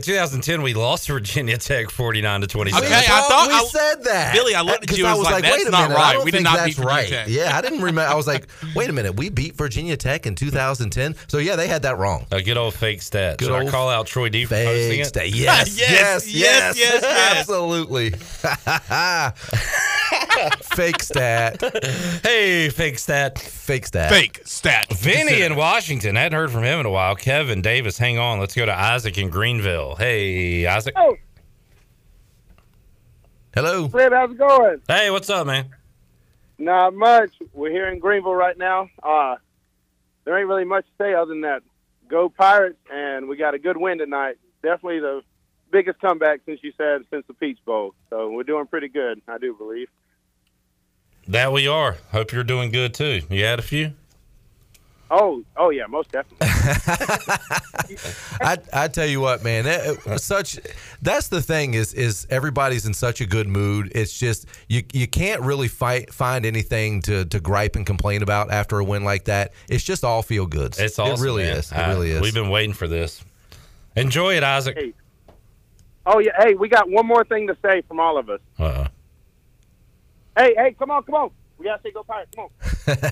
twenty ten, we lost Virginia Tech forty-nine to twenty-seven. Okay, I thought we I, said that, Billy. I looked at you. I was, was like, "That's wait a not minute, right. We did not beat Virginia right. Tech." Yeah, I didn't remember. I was like, "Wait a minute, we beat Virginia Tech in two thousand ten." So yeah, they had that wrong. A good old fake stat. Good Should old I call out Troy D for posting it? Stat. Yes, yes, yes, yes, yes, yes, absolutely. Fake stat. Hey, fake stat. Fake stat. Fake stat. Vinny in Washington. I hadn't heard from him in a while. Kevin Davis, hang on. Let's go to Isaac in Greenville. Hey, Isaac. Oh. Hello. Flip, how's it going? Hey, what's up, man? Not much. We're here in Greenville right now. Uh, there ain't really much to say other than that. Go Pirates, and we got a good win tonight. Definitely the biggest comeback since you said since the Peach Bowl. So we're doing pretty good, I do believe. That we are. Hope you're doing good too. You had a few? Oh, oh yeah, most definitely. I I tell you what, man, that, such that's the thing is is everybody's in such a good mood. It's just you you can't really fight find anything to, to gripe and complain about after a win like that. It's just all feel goods. It's awesome, it really man. is. It I, really is. We've been waiting for this. Enjoy it, Isaac. Hey. Oh yeah, hey, we got one more thing to say from all of us. Uh-uh. Hey, hey, come on, come on. We gotta say go Pirates, come on.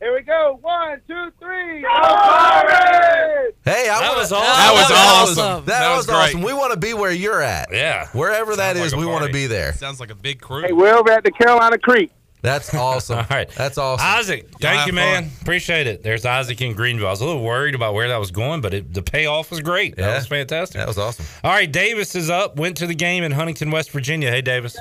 Here we go. One, two, three. Go Pirates! Hey, I that wanna, was awesome. That was awesome. That, that was, was awesome. We want to be where you're at. Yeah. Wherever Sounds that is, like we want to be there. Sounds like a big crew. Hey, we're over at the Carolina Creek. That's awesome. All right. That's awesome. Isaac, thank Y'all you, man. Fun. Appreciate it. There's Isaac in Greenville. I was a little worried about where that was going, but it, the payoff was great. Yeah. That was fantastic. That was awesome. All right, Davis is up. Went to the game in Huntington, West Virginia. Hey, Davis.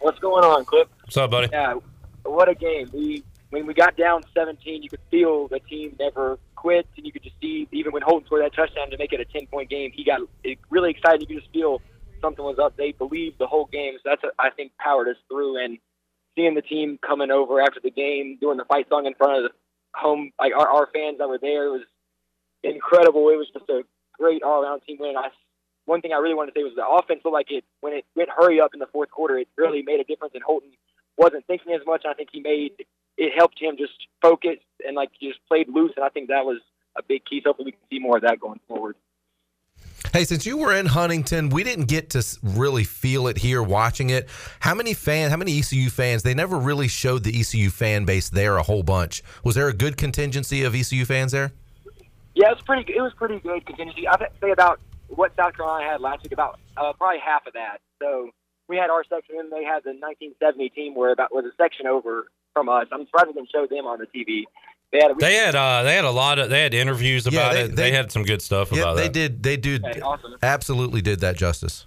What's going on, Clip? What's up, buddy? Yeah, what a game. We When we got down seventeen, you could feel the team never quit, and you could just see, even when Holton scored that touchdown to make it a ten-point game, he got really excited. You could just feel something was up. They believed the whole game, so that's, I think, powered us through, and seeing the team coming over after the game, doing the fight song in front of the home, like our, our fans that were there, it was incredible. It was just a great all-around team win. And I, one thing I really wanted to say was the offense looked like it, when it went hurry up in the fourth quarter, it really made a difference, and Holton wasn't thinking as much. And I think he made, it helped him just focus and, like, just played loose, and I think that was a big key. So hopefully we can see more of that going forward. Hey, since you were in Huntington, we didn't get to really feel it here watching it. How many fans, how many E C U fans, they never really showed the E C U fan base there a whole bunch. Was there a good contingency of E C U fans there? Yeah, it was pretty, it was pretty good contingency. I'd say about what South Carolina had last week, about uh, probably half of that. So we had our section, and they had the nineteen seventy team where about was a section over from us. I'm surprised we didn't show them on the T V. They had, a they, had uh, they had a lot of they had interviews about yeah, they, it. They, they had some good stuff yeah, about they that. Did, they did. Okay, awesome. Absolutely did that justice.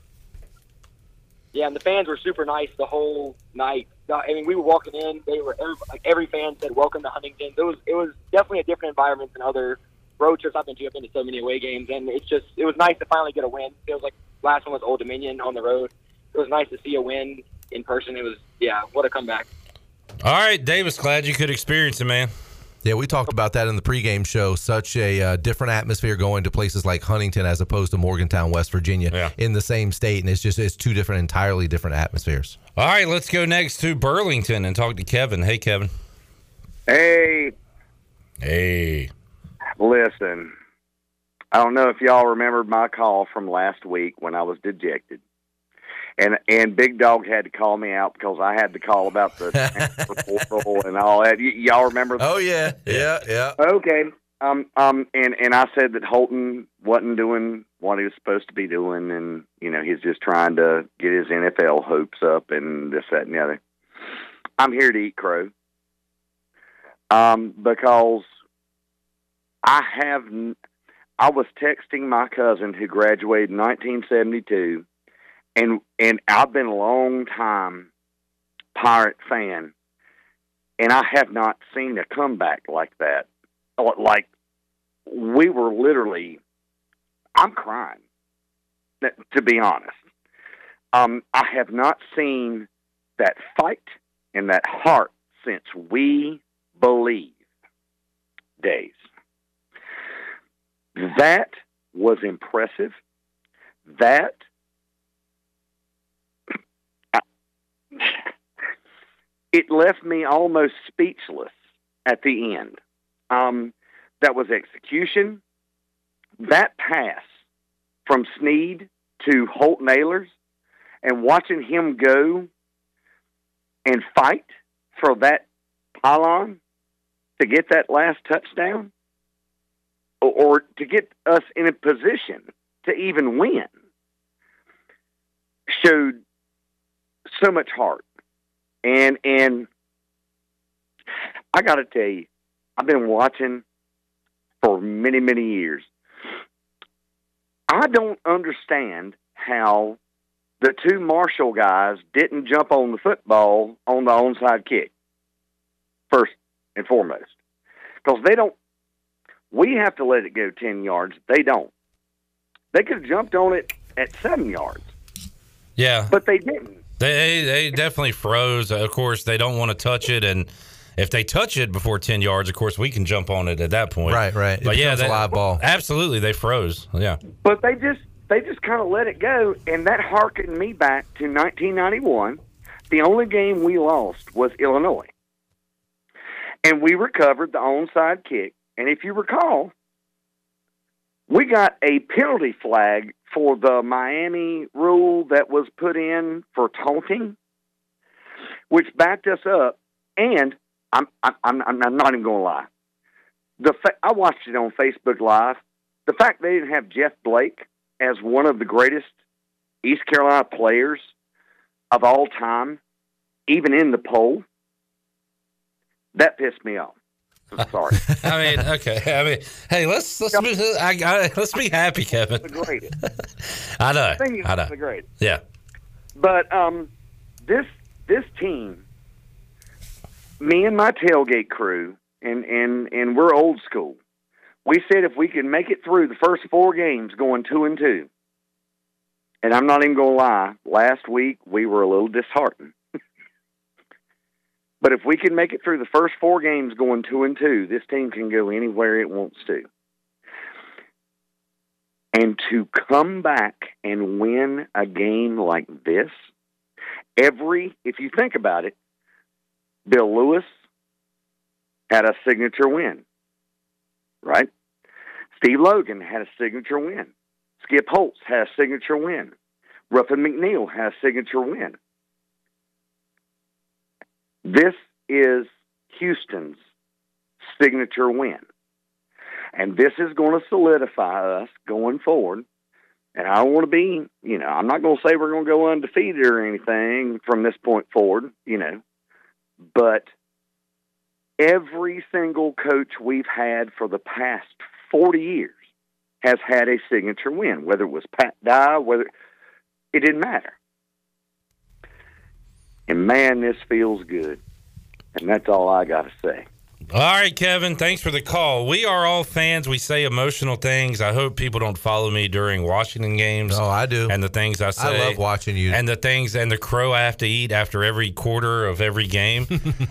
Yeah, and the fans were super nice the whole night. I mean, we were walking in. They were every, like, every fan said, "Welcome to Huntington." It was it was definitely a different environment than other road trips I've been to. I've been to so many away games, and it's just it was nice to finally get a win. It was like last one was Old Dominion on the road. It was nice to see a win in person. It was yeah, what a comeback. All right, Davis, glad you could experience it, man. Yeah, we talked about that in the pregame show, such a uh, different atmosphere going to places like Huntington as opposed to Morgantown, West Virginia, yeah. in the same state, and it's just it's two different, entirely different atmospheres. All right, let's go next to Burlington and talk to Kevin. Hey, Kevin. Hey. Hey. Listen, I don't know if y'all remembered my call from last week when I was dejected. And and Big Dog had to call me out because I had to call about the transfer portal and all that. Y- y'all remember that? Oh, yeah, yeah, yeah. Okay. Um, um, and, and I said that Holton wasn't doing what he was supposed to be doing, and, you know, he's just trying to get his N F L hopes up and this, that, and the other. I'm here to eat crow um, because I have – I was texting my cousin who graduated in nineteen seventy-two, And and I've been a long time Pirate fan, and I have not seen a comeback like that. Like, we were literally, I'm crying, to be honest. Um, I have not seen that fight and that heart since we believe days. That was impressive. That It left me almost speechless at the end. Um, that was execution. That pass from Sneed to Holton Ahlers and watching him go and fight for that pylon to get that last touchdown or, or to get us in a position to even win showed so much heart. And and I got to tell you, I've been watching for many, many years. I don't understand how the two Marshall guys didn't jump on the football on the onside kick, first and foremost. Because they don't, we have to let it go ten yards. They don't. They could have jumped on it at seven yards. Yeah. But they didn't. They they definitely froze. Of course, they don't want to touch it, and if they touch it before ten yards, of course, we can jump on it at that point. Right, right. But it yeah, they, a live ball. Absolutely, they froze. Yeah. But they just they just kind of let it go, and that harkened me back to nineteen ninety-one. The only game we lost was Illinois, and we recovered the onside kick. And if you recall, we got a penalty flag for the Miami rule that was put in for taunting, which backed us up. And I'm I'm I'm, I'm not even going to lie. The fa- I watched it on Facebook Live. The fact they didn't have Jeff Blake as one of the greatest East Carolina players of all time, even in the poll, That pissed me off. I'm sorry. I mean, okay. I mean, hey, let's let's be, I, I, let's be happy, Kevin. The greatest. I know. The thing is, I know. The greatest. Yeah. But um, this this team, me and my tailgate crew, and and and we're old school. We said if we can make it through the first four games, going two and two. And I'm not even gonna lie. Last week we were a little disheartened. But if we can make it through the first four games going two and two, this team can go anywhere it wants to. And to come back and win a game like this, every, if you think about it, Bill Lewis had a signature win, right? Steve Logan had a signature win. Skip Holtz had a signature win. Ruffin McNeil had a signature win. This is Houston's signature win. And this is going to solidify us going forward. And I don't want to be, you know, I'm not going to say we're going to go undefeated or anything from this point forward, you know. But every single coach we've had for the past forty years has had a signature win, whether it was Pat Dye, whether it didn't matter. And, man, this feels good. And that's all I got to say. All right, Kevin, thanks for the call. We are all fans. We say emotional things. I hope people don't follow me during Washington games. Oh, I do. And the things I say. I love watching you. And the things and the crow I have to eat after every quarter of every game.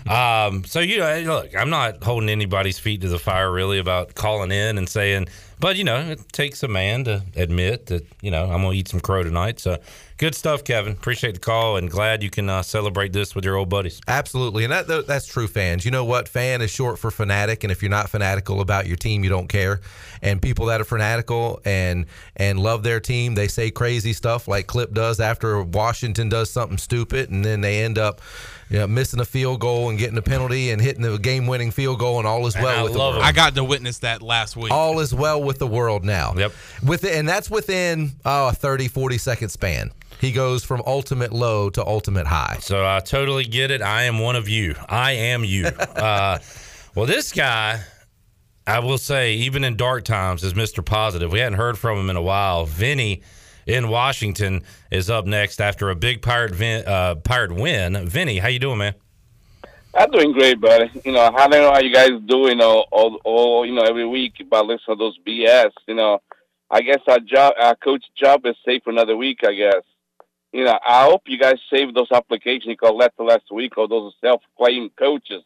um, so, you know, look, I'm not holding anybody's feet to the fire really about calling in and saying, but, you know, it takes a man to admit that, you know, I'm going to eat some crow tonight. So good stuff, Kevin. Appreciate the call and glad you can uh, celebrate this with your old buddies. Absolutely. And that that's true, fans. You know what? Fan is short for fanatic. And if you're not fanatical about your team, you don't care. And people that are fanatical and and love their team, they say crazy stuff like Clip does after Washington does something stupid. And then they end up, you know, missing a field goal and getting a penalty and hitting the game-winning field goal, and all is well and I with love the world. Him. I got to witness that last week. All is well with the world now. Yep. With and that's within oh, a thirty, forty-second span. He goes from ultimate low to ultimate high. So I totally get it. I am one of you. I am you. uh, well, this guy, I will say, even in dark times, is Mister Positive. We hadn't heard from him in a while. Vinny in Washington is up next after a big Pirate vin, uh, pirate win. Vinny, how you doing, man? I'm doing great, buddy. You know, I don't know how you guys do, you know, all, all you know, every week about listening to those B S. You know, I guess our job, our coach's job is safe for another week, I guess. You know, I hope you guys saved those applications you called last, last week, or those self-claimed coaches.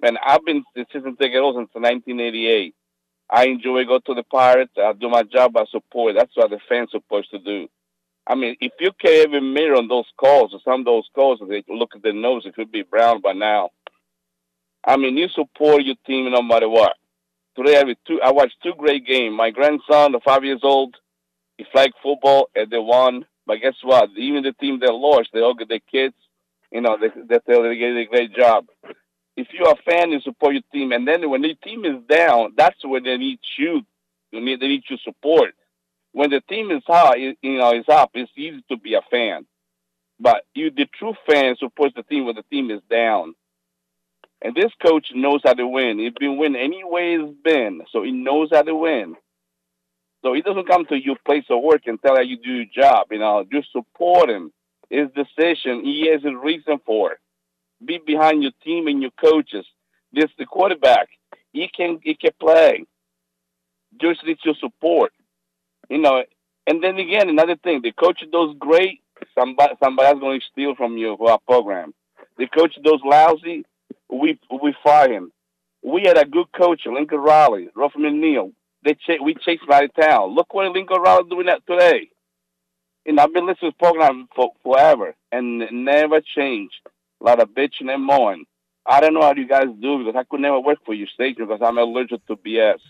Man, I've been a season ticket holder since nineteen eighty-eight. I enjoy going to the Pirates. I do my job. I support. That's what the fans are supposed to do. I mean, if you carry every mirror on those calls or some of those calls, and they look at their nose, it could be brown by now. I mean, you support your team no matter what. Today, I, two, I watched two great games. My grandson, five years old, he flagged football, and they won. But guess what? Even the team that lost, they all get their kids. You know, they, they, they did a great job. If you're a fan, you support your team. And then when the team is down, that's when they need you. They need, they need your support. When the team is high, you know, is up, it's easy to be a fan. But you, the true fan supports the team when the team is down. And this coach knows how to win. He's been winning any way it's been, so he knows how to win. So he doesn't come to your place of work and tell how you do your job. You know, just support him. His decision, he has a reason for it. Be behind your team and your coaches. This the quarterback. He can he can play. Just need your support, you know. And then again, another thing: the coach does great. Somebody somebody's going to steal from you for our program. The coach does lousy. We we fire him. We had a good coach, Lincoln Riley, Ruffin McNeil. They ch- we chased him out of town. Look what Lincoln Riley doing that today. And I've been listening to this program for forever, and it never changed. A lot of bitching and mowing. I don't know how you guys do, because I could never work for your station because I'm allergic to B S.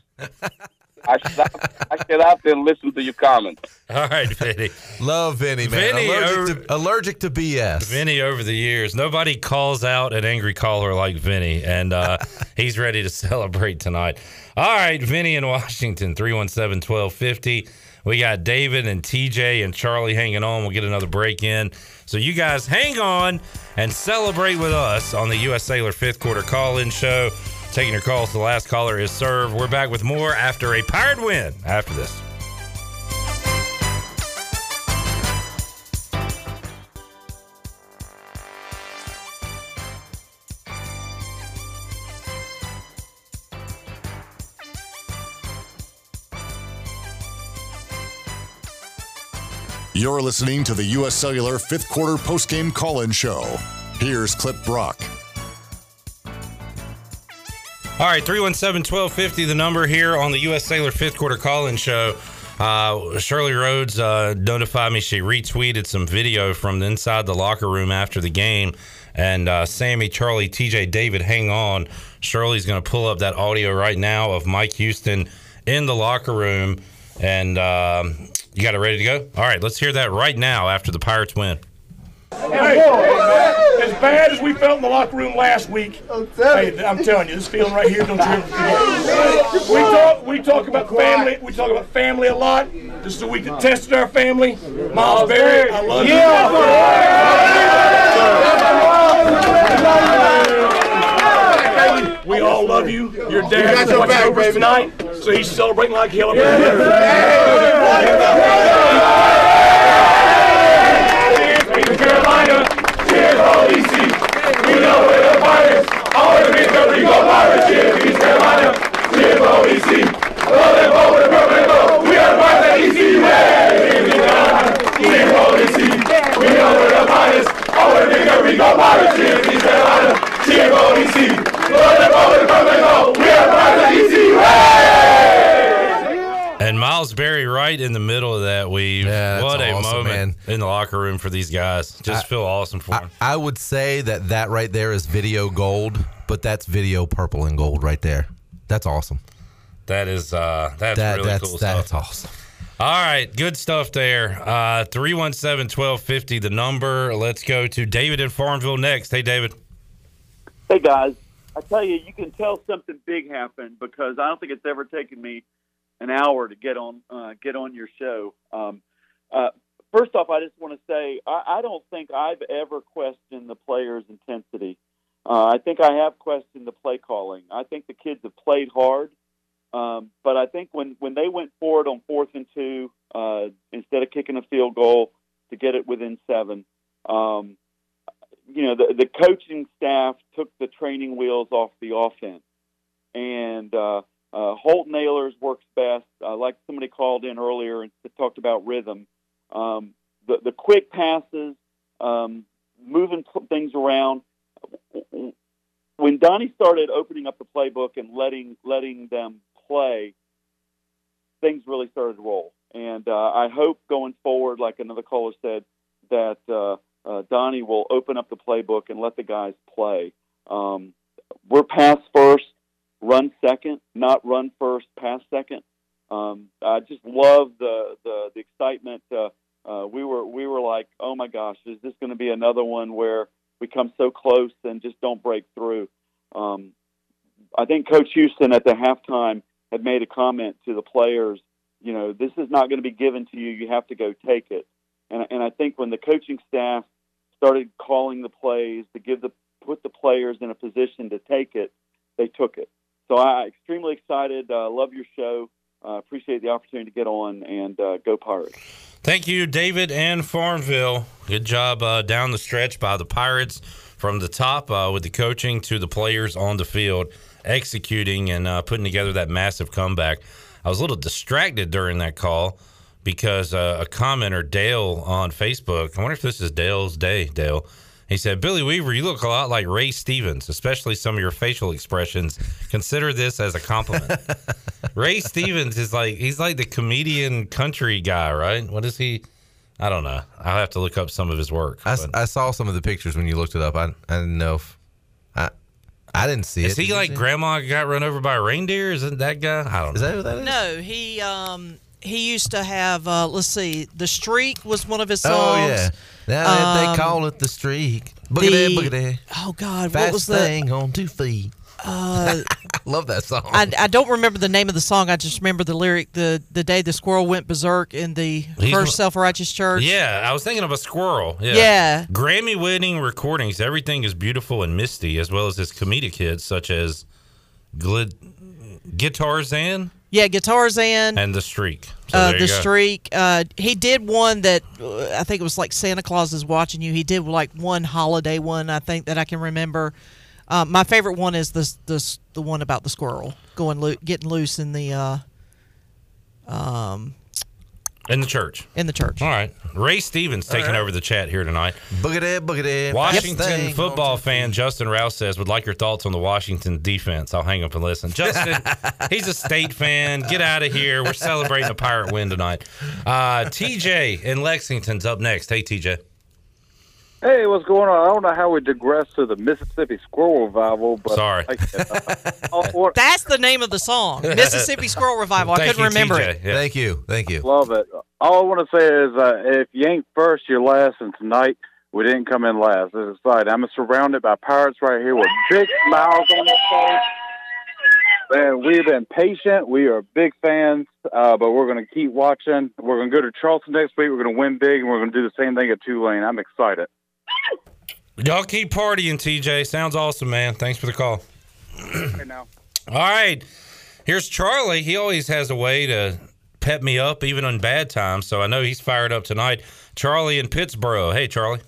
I stopped, I get out there and listen to your comments. All right, Vinny. Love Vinny, man. Vinny allergic, over, to, allergic to B S. Vinny over the years. Nobody calls out an angry caller like Vinny, and uh, he's ready to celebrate tonight. All right, Vinny in Washington, three one seven, twelve fifty. We got David and T J and Charlie hanging on. We'll get another break in. So you guys hang on and celebrate with us on the U S. Sailor fifth Quarter Call-In Show. Taking your calls, the last caller is served. We're back with more after a Pirate win after this. You're listening to the U S. Cellular fifth Quarter Postgame Call-In Show. Here's Clip Brock. All right, three one seven, one two five zero, the number here on the U S. Cellular fifth Quarter Call-In Show. Uh, Shirley Rhodes uh, notified me. She retweeted some video from inside the locker room after the game. And uh, Sammy, Charlie, T J, David, hang on. Shirley's going to pull up that audio right now of Mike Houston in the locker room. And... Um, You got it ready to go? All right, let's hear that right now after the Pirates win. Hey, as bad as we felt in the locker room last week, I'm telling, hey, I'm telling you, this feeling right here, don't you ever forget. We talk, we talk about family. We talk about family a lot. This is a week that tested our family. Miles Berry, I love you. Yeah. We all love you. Your dad's watching over us tonight. So he's celebrating like hell up there. Cheers, Peter Carolina. Cheers, all D C. We know we're the Pirates. Always be the Rico Pirates. Cheers, Peter Carolina. Cheers, all D C. Love them all with a purple bow. We are the Pirates at E C U. Cheers, all D C. We know we're the Pirates. Always be the Rico Pirates. Cheers, Peter Carolina. Cheers, all D C. Love them all with a purple bow. We are the Pirates at E C U. And Miles Berry right in the middle of that weave. Yeah, what a awesome moment, man, in the locker room for these guys. Just I, feel awesome for I, them. I would say that that right there is video gold, but that's video purple and gold right there. That's awesome. That is uh, that's that, really that's, cool that's stuff. That's awesome. All right, good stuff there. Uh, three one seven, one two five zero, the number. Let's go to David in Farmville next. Hey, David. Hey, guys. I tell you, you can tell something big happened because I don't think it's ever taken me an hour to get on uh, get on your show. Um, uh, first off, I just want to say I, I don't think I've ever questioned the players' intensity. Uh, I think I have questioned the play calling. I think the kids have played hard, um, but I think when, when they went forward on fourth and two, uh, instead of kicking a field goal to get it within seven, um, you know, the, the coaching staff took the training wheels off the offense. And uh, Uh, Holton Ahlers works best. Uh, like somebody called in earlier and talked about rhythm. Um, the, the quick passes, um, moving things around. When Donnie started opening up the playbook and letting letting them play, things really started to roll. And uh, I hope going forward, like another caller said, that uh, uh, Donnie will open up the playbook and let the guys play. Um, we're pass first, run second, not run first, pass second. Um, I just love the the, the excitement. Uh, uh, we were we were like, oh my gosh, is this going to be another one where we come so close and just don't break through? Um, I think Coach Houston at the halftime had made a comment to the players. You know, this is not going to be given to you. You have to go take it. And and I think when the coaching staff started calling the plays to give the put the players in a position to take it, they took it. So I'm extremely excited. Uh, love your show. Uh, appreciate the opportunity to get on, and uh, go Pirates. Thank you, David and Farmville. Good job uh, down the stretch by the Pirates from the top uh, with the coaching to the players on the field, executing and uh, putting together that massive comeback. I was a little distracted during that call because uh, a commenter, Dale, on Facebook, I wonder if this is Dale's day, Dale. He said, Billy Weaver, you look a lot like Ray Stevens, especially some of your facial expressions. Consider this as a compliment. Ray Stevens is like, he's like the comedian country guy, right? What is he? I don't know. I'll have to look up some of his work. I, I saw some of the pictures when you looked it up. I, I didn't know if I, I didn't see is it. Is he like Grandma Got Run Over by a Reindeer? Isn't that guy? I don't know. Is that who that is? No, he, um, he used to have, uh, let's see, The Streak was one of his songs. Oh, yeah. Now um, they call it The Streak. Boogity, the, boogity. Oh, God. Fast what was that? Thing on two feet. Uh, I love that song. I, I don't remember the name of the song. I just remember the lyric, the the day the squirrel went berserk in the He's, first self-righteous church. Yeah, I was thinking of a squirrel. Yeah. yeah. Grammy-winning recordings, Everything is Beautiful and Misty, as well as his comedic hits such as Glid, Guitarzan. Yeah, Guitarzan. And The Streak. So uh, the Streak. Uh, he did one that, uh, I think it was like Santa Claus is Watching You. He did like one holiday one, I think, that I can remember. Uh, my favorite one is the the the one about the squirrel going lo- getting loose in the uh, um in the church in the church. All right, Ray Stevens All taking right. over the chat here tonight. Boogity, boogity. Washington yep. football fan Justin Rouse says would like your thoughts on the Washington defense. I'll hang up and listen. Justin, he's a state fan. Get out of here. We're celebrating a Pirate win tonight. Uh, T J in Lexington's up next. Hey, T J. Hey, what's going on? I don't know how we digress to the Mississippi Squirrel Revival, but sorry, I, uh, that's the name of the song, Mississippi Squirrel Revival. I Thank couldn't you, remember T J. It. Yeah. Thank you. Thank you. Love it. All I want to say is uh, if you ain't first, you're last, and tonight we didn't come in last. It's fine. I'm surrounded by pirates right here with big smiles on their face. And we've been patient. We are big fans, uh, but we're going to keep watching. We're going to go to Charleston next week. We're going to win big, and we're going to do the same thing at Tulane. I'm excited. Y'all keep partying, T J. Sounds awesome, man. Thanks for the call. Right now. All right. Here's Charlie. He always has a way to pep me up, even on bad times, so I know he's fired up tonight. Charlie in Pittsburgh. Hey, Charlie.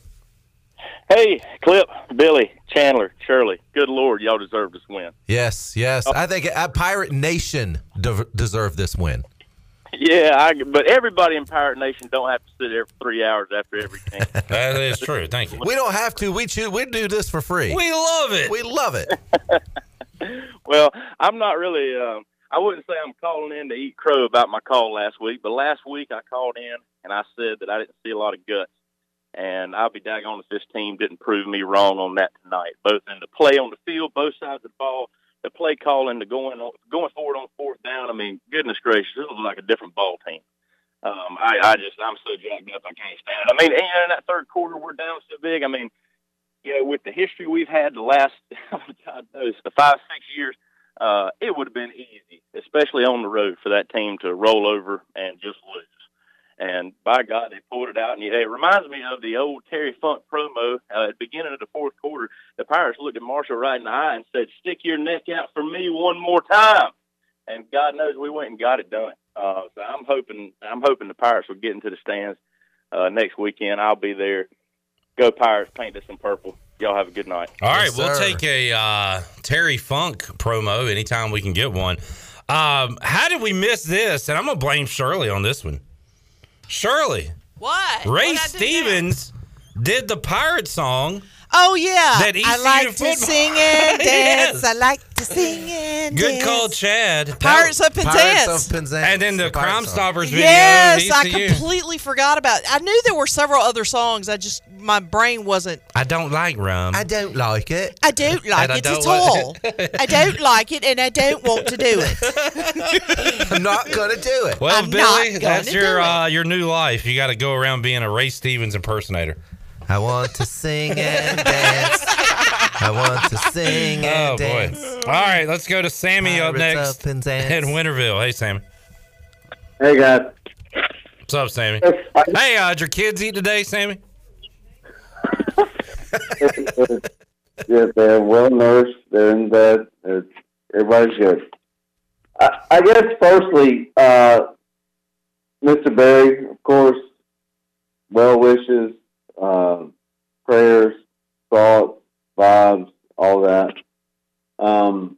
Hey, Clip, Billy, Chandler, Shirley. Good Lord, y'all deserve this win. Yes, yes. Oh. I think Pirate Nation de- deserved this win. Yeah, I, but everybody in Pirate Nation don't have to sit there for three hours after every game. That is true. Thank you. We don't have to. We choose, we do this for free. We love it. We love it. Well, I'm not really um, – I wouldn't say I'm calling in to eat crow about my call last week, but last week I called in and I said that I didn't see a lot of guts. And I'll be daggone if this team didn't prove me wrong on that tonight, both in the play on the field, both sides of the ball, the play calling, the going on, going forward on fourth down. I mean, goodness gracious, this looks like a different ball team. Um, I, I just, I'm so jacked up, I can't stand it. I mean, and in that third quarter, we're down so big. I mean, you know, with the history we've had the last, God knows, the five, six years, uh, it would have been easy, especially on the road, for that team to roll over and just lose. And by God, they pulled it out. And it reminds me of the old Terry Funk promo uh, at the beginning of the fourth quarter. The Pirates looked at Marshall right in the eye and said, "Stick your neck out for me one more time." And God knows we went and got it done. Uh, so I'm hoping, I'm hoping the Pirates will get into the stands uh, next weekend. I'll be there. Go Pirates! Paint this in purple. Y'all have a good night. All right, yes, we'll sir. take a uh, Terry Funk promo anytime we can get one. Um, how did we miss this? And I'm gonna blame Shirley on this one. Shirley, what? Ray what Stevens did the pirate song. Oh yeah, that E C U I like football. to sing and dance. Yes. I like to sing and Good dance. Good call, Chad. Pirates of Penzance. Pirates of and then the, the Crime Stoppers video. Yes, I completely forgot about it. I knew there were several other songs. I just my brain wasn't. I don't like rum. I don't like it. I don't like and it don't at all. It. I don't like it, and I don't want to do it. I'm not gonna do it. Well, I'm Billy, that's your uh, your new life. You got to go around being a Ray Stevens impersonator. I want to sing and dance. I want to sing and oh, dance. Boy. All right, let's go to Sammy Pirates up next up and in Winterville. Hey, Sammy. Hey, guys. What's up, Sammy? Hey, uh, did your kids eat today, Sammy? Yeah, they're well nourished. They're in bed. It's, everybody's good. I, I guess, firstly, uh, Mister Berry, of course, well wishes. Uh, prayers, thoughts, vibes, all that. Um,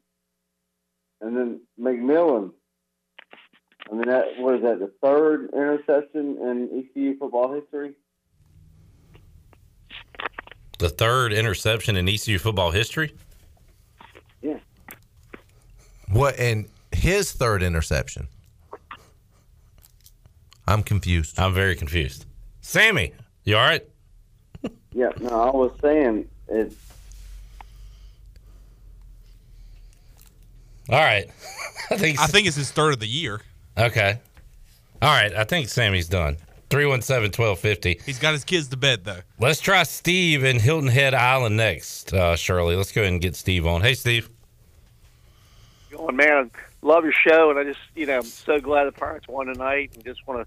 and then McMillan. I mean, that what is that, the third interception in E C U football history? The third interception in E C U football history? Yeah. What, and his third interception? I'm confused. I'm very confused. Sammy, you all right? Yeah, no, I was saying it's... All right. I think I think it's his third of the year. Okay. All right, I think Sammy's done. three one seven, twelve fifty. He's got his kids to bed, though. Let's try Steve in Hilton Head Island next, uh, Shirley. Let's go ahead and get Steve on. Hey, Steve. Going, man. I love your show, and I just, you know, I'm so glad the Pirates won tonight, and just want to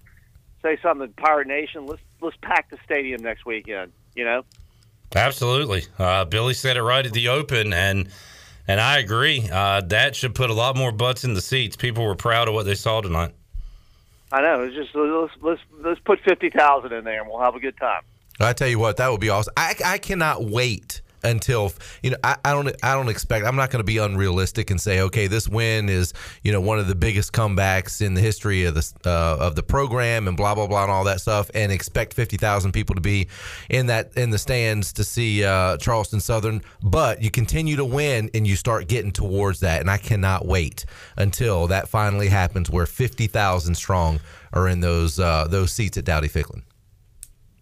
say something to Pirate Nation. Let's let's pack the stadium next weekend, you know? Absolutely. Uh, Billy said it right at the open, and and I agree. Uh, that should put a lot more butts in the seats. People were proud of what they saw tonight. I know. It's just let's let's let's put fifty thousand in there, and we'll have a good time. I tell you what, that would be awesome. I I cannot wait until you know. I, I don't I don't expect. I'm not going to be unrealistic and say, okay, this win is you know one of the biggest comebacks in the history of the uh, of the program, and blah blah blah and all that stuff, and expect fifty thousand people to be in that in the stands to see uh, Charleston Southern. But you continue to win, and you start getting towards that, and I cannot wait until that finally happens, where fifty thousand strong are in those uh, those seats at Dowdy-Ficklen.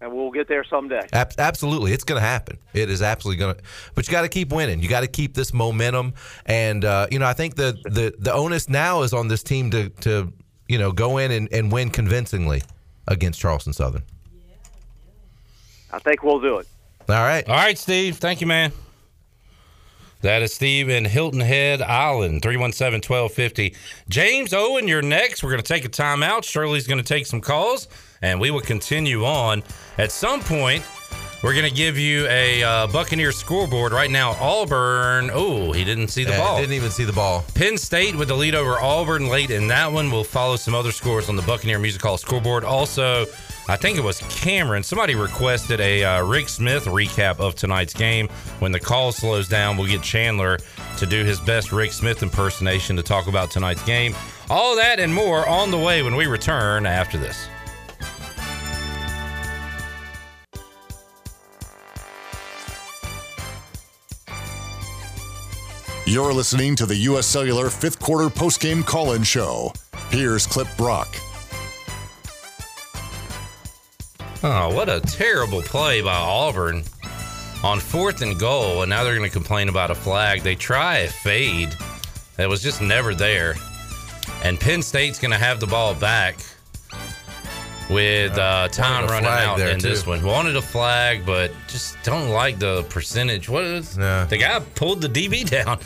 And we'll get there someday. Ab- absolutely. It's going to happen. It is absolutely going to. But you got to keep winning. You got to keep this momentum. And, uh, you know, I think the, the, the onus now is on this team to, to you know, go in and, and win convincingly against Charleston Southern. I think we'll do it. All right. All right, Steve. Thank you, man. That is Steve in Hilton Head Island, three one seven, twelve fifty. James Owen, you're next. We're going to take a timeout. Shirley's going to take some calls. And we will continue on. At some point, we're going to give you a uh, Buccaneer scoreboard. Right now, Auburn. Oh, he didn't see the yeah, ball. Didn't even see the ball. Penn State with the lead over Auburn late in that one. We'll follow some other scores on the Buccaneer Music Hall scoreboard. Also, I think it was Cameron. Somebody requested a uh, Rick Smith recap of tonight's game. When the call slows down, we'll get Chandler to do his best Rick Smith impersonation to talk about tonight's game. All that and more on the way when we return after this. You're listening to the U S. Cellular fifth quarter postgame call-in show. Here's Clip Brock. Oh, what a terrible play by Auburn on fourth and goal, and now they're going to complain about a flag. They try a fade that was just never there, and Penn State's going to have the ball back with uh, time running out in too. This one. Wanted a flag, but just don't like the percentage. What is no. The guy pulled the D B down.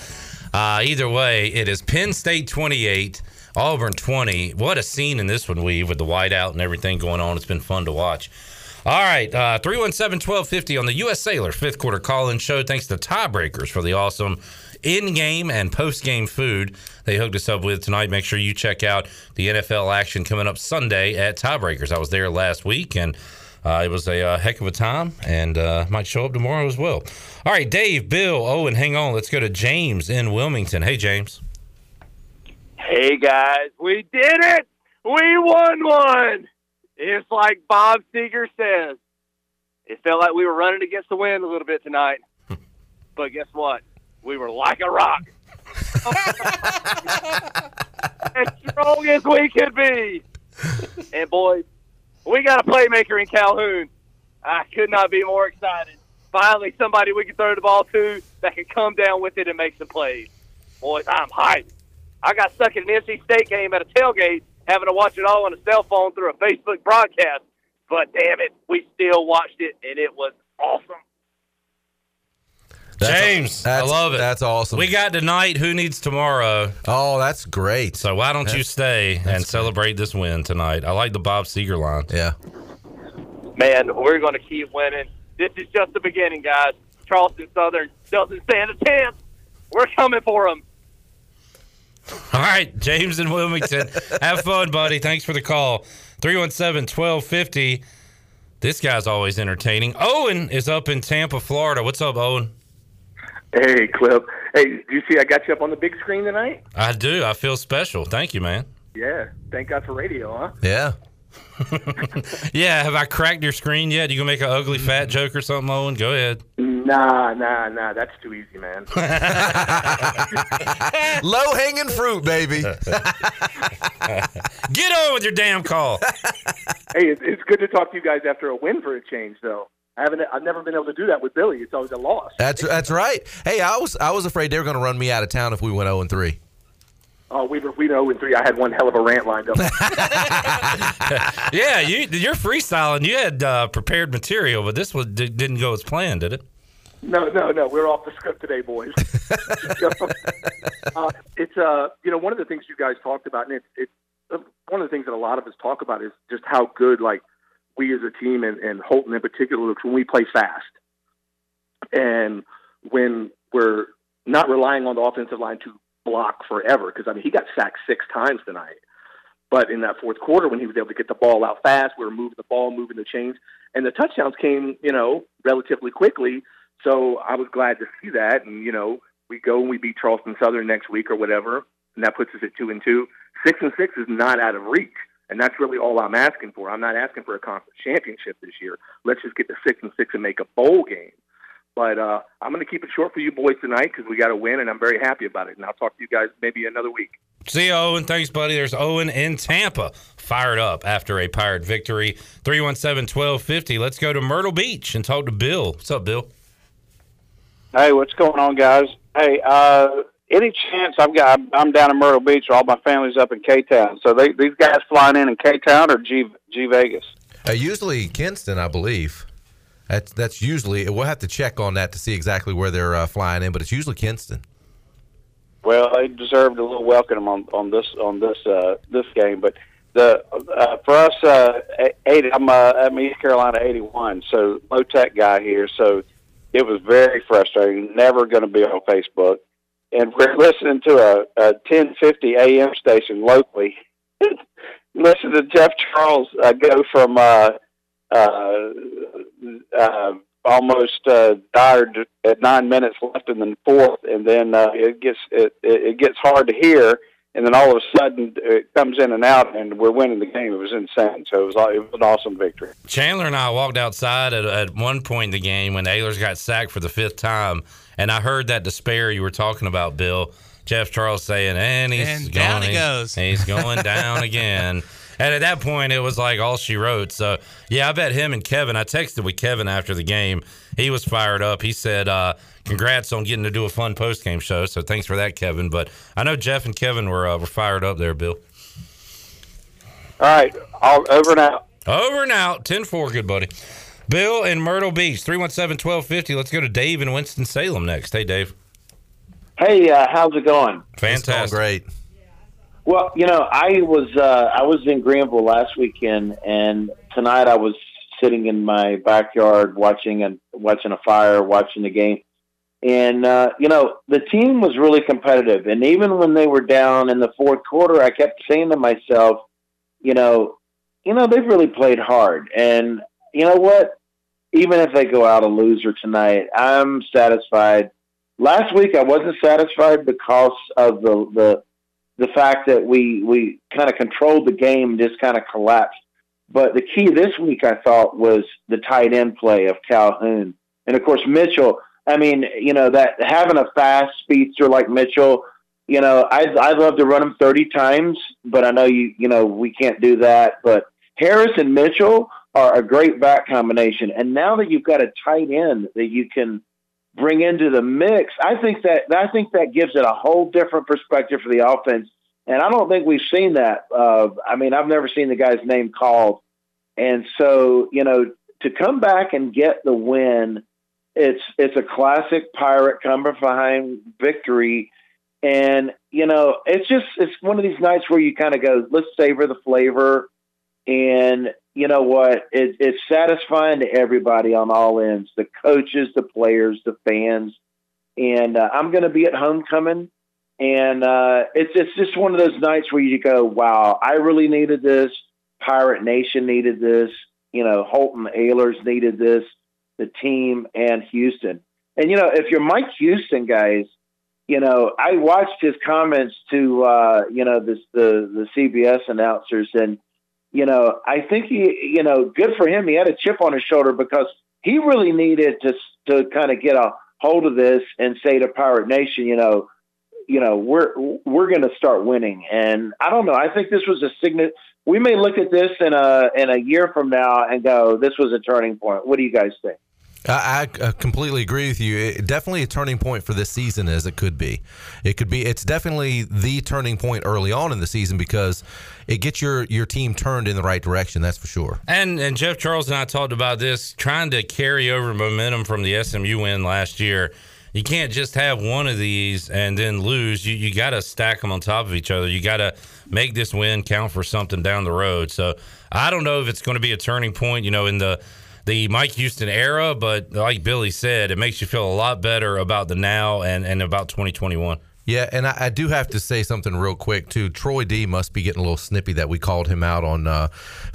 Uh, either way, it is Penn State twenty-eight, Auburn twenty. What a scene in this one, Weave, with the whiteout and everything going on. It's been fun to watch. All right, uh, three one seven, twelve fifty on the U S. Sailor fifth quarter call-in show. Thanks to Tiebreakers for the awesome in-game and post-game food they hooked us up with tonight. Make sure you check out the N F L action coming up Sunday at Tiebreakers. I was there last week, and uh, it was a uh, heck of a time, and uh, might show up tomorrow as well. All right, Dave, Bill, Owen, hang on. Let's go to James in Wilmington. Hey, James. Hey, guys. We did it. We won one. It's like Bob Seeger says. It felt like we were running against the wind a little bit tonight. But guess what? We were like a rock. As strong as we could be. And, boys, we got a playmaker in Calhoun. I could not be more excited. Finally, somebody we can throw the ball to that can come down with it and make some plays. Boys, I'm hyped. I got stuck in an N C State game at a tailgate, having to watch it all on a cell phone through a Facebook broadcast. But, damn it, we still watched it, and it was awesome. That's James, a, I love it. That's awesome. We got tonight. Who needs tomorrow? Oh, that's great. So why don't that's, you stay and great. Celebrate this win tonight? I like the Bob Seger line. Yeah. Man, we're going to keep winning. This is just the beginning, guys. Charleston Southern doesn't stand a chance. We're coming for them. All right, James in Wilmington. Have fun, buddy. Thanks for the call. three one seven, twelve fifty. This guy's always entertaining. Owen is up in Tampa, Florida. What's up, Owen? Hey, Clip. Hey, do you see I got you up on the big screen tonight? I do. I feel special. Thank you, man. Yeah. Thank God for radio, huh? Yeah. Yeah. Have I cracked your screen yet? You gonna make an ugly fat joke or something, Owen? Go ahead. Nah, nah, nah. That's too easy, man. Low-hanging fruit, baby. Get on with your damn call. Hey, it's good to talk to you guys after a win for a change, though. I haven't. I've never been able to do that with Billy. It's always a loss. That's that's right. Hey, I was I was afraid they were going to run me out of town if we went zero and three. Uh, Weaver, we know in three. I had one hell of a rant lined up. Yeah, you, you're freestyling. You had uh, prepared material, but this was, didn't go as planned, did it? No, no, no. We're off the script today, boys. So, uh, it's uh, you know, one of the things you guys talked about, and it's it, one of the things that a lot of us talk about is just how good, like, we as a team, and, and Holton in particular, looks when we play fast, and when we're not relying on the offensive line to block forever, because, I mean, he got sacked six times tonight. But in that fourth quarter, when he was able to get the ball out fast, we were moving the ball, moving the chains, and the touchdowns came, you know, relatively quickly. So I was glad to see that. And, you know, we go and we beat Charleston Southern next week or whatever, and that puts us at two and two. Six and six is not out of reach, and that's really all I'm asking for. I'm not asking for a conference championship this year. Let's just get to six and six and make a bowl game. But uh, I'm going to keep it short for you boys tonight because we got a win, and I'm very happy about it. And I'll talk to you guys maybe another week. See you, Owen. Thanks, buddy. There's Owen in Tampa, fired up after a Pirate victory. three one seven, one two five zero. Let's go to Myrtle Beach and talk to Bill. What's up, Bill? Hey, what's going on, guys? Hey, uh, any chance I've got, I'm down in Myrtle Beach, all my family's up in K-Town. So they, these guys flying in in K-Town or G, G Vegas? Uh, usually Kinston, I believe. That's that's usually, we'll have to check on that to see exactly where they're uh, flying in, but it's usually Kinston. Well, they deserved a little welcome on, on this on this uh, this game, but the uh, for us, uh, eighty, I'm uh, I'm East Carolina eighty-one, so low tech guy here, so it was very frustrating. Never going to be on Facebook, and we're listening to a, a ten fifty a.m. station locally. Listen to Jeff Charles uh, go from. Uh, Uh, uh, almost uh, tired at nine minutes left in the fourth, and then uh, it gets it, it gets hard to hear, and then all of a sudden it comes in and out, and we're winning the game. It was insane, so it was, it was an awesome victory. Chandler and I walked outside at, at one point in the game when Ahlers got sacked for the fifth time, and I heard that despair you were talking about, Bill. Jeff Charles saying, and he's and down going, he goes. He's, he's going down again. And at that point, it was like all she wrote. So, yeah, I bet him and Kevin. I texted with Kevin after the game. He was fired up. He said, uh, congrats on getting to do a fun post-game show. So thanks for that, Kevin. But I know Jeff and Kevin were uh, were fired up there, Bill. All right. I'll, over and out. Over and out. ten four, good buddy. Bill in Myrtle Beach, three one seven, one two five zero. Let's go to Dave in Winston-Salem next. Hey, Dave. Hey, uh, how's it going? Fantastic. It's going great. Well, you know, I was uh, I was in Greenville last weekend, and tonight I was sitting in my backyard watching and watching a fire, watching the game. And uh, you know, the team was really competitive, and even when they were down in the fourth quarter, I kept saying to myself, you know, you know, they've really played hard. And you know what? Even if they go out a loser tonight, I'm satisfied. Last week I wasn't satisfied because of the the. The fact that we, we kind of controlled the game, just kind of collapsed. But the key this week, I thought, was the tight end play of Calhoun. And, of course, Mitchell, I mean, you know, that having a fast speedster like Mitchell, you know, I'd, I'd love to run him thirty times, but I know, you you know, we can't do that. But Harris and Mitchell are a great back combination. And now that you've got a tight end that you can – bring into the mix, I think that I think that gives it a whole different perspective for the offense, and I don't think we've seen that. Uh, I mean, I've never seen the guy's name called, and so you know, to come back and get the win, it's it's a classic Pirate come from behind victory, and you know, it's just it's one of these nights where you kind of go, let's savor the flavor, and you know what? It, it's satisfying to everybody on all ends, the coaches, the players, the fans. And uh, I'm going to be at homecoming. And uh, it's, it's just one of those nights where you go, wow, I really needed this. Pirate Nation needed this. You know, Holton Ahlers needed this, the team, and Houston. And, you know, if you're Mike Houston, guys, you know, I watched his comments to, uh, you know, this, the, the C B S announcers, and, you know, I think he, you know, good for him. He had a chip on his shoulder because he really needed to to kind of get a hold of this and say to Pirate Nation, you know, you know, we're we're going to start winning. And I don't know. I think this was a signal. We may look at this in a in a year from now and go, this was a turning point. What do you guys think? I, I completely agree with you. It, definitely a turning point for this season as it could be. It could be. It's definitely the turning point early on in the season because it gets your, your team turned in the right direction. That's for sure. And and Jeff Charles and I talked about this, trying to carry over momentum from the S M U win last year. You can't just have one of these and then lose. You you got to stack them on top of each other. You got to make this win count for something down the road. So I don't know if it's going to be a turning point, you know, in the the Mike Houston era, but like Billy said, it makes you feel a lot better about the now and, and about twenty twenty-one. Yeah, and I, I do have to say something real quick, too. Troy D must be getting a little snippy that we called him out on uh,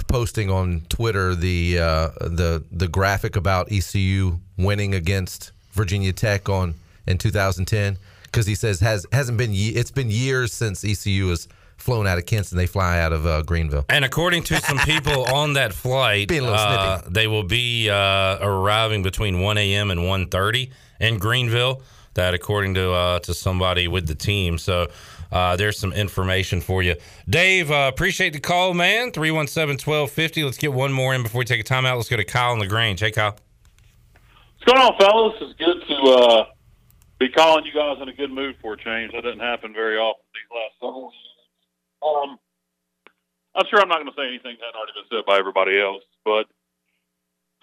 posting on Twitter the uh, the the graphic about E C U winning against Virginia Tech on in two thousand ten, because he says has hasn't been it's been years since E C U has flown out of Kinston. They fly out of uh, Greenville. And according to some people on that flight, uh, they will be uh, arriving between one a.m. and one thirty in Greenville. That according to uh, to somebody with the team. So uh, there's some information for you. Dave, uh, appreciate the call, man. three one seven, one two five zero. Let's get one more in before we take a timeout. Let's go to Kyle in LaGrange. Hey, Kyle. What's going on, fellas? It's good to uh, be calling you guys in a good mood for a change. That doesn't happen very often these last several years. Um, I'm sure I'm not going to say anything that already been said by everybody else, but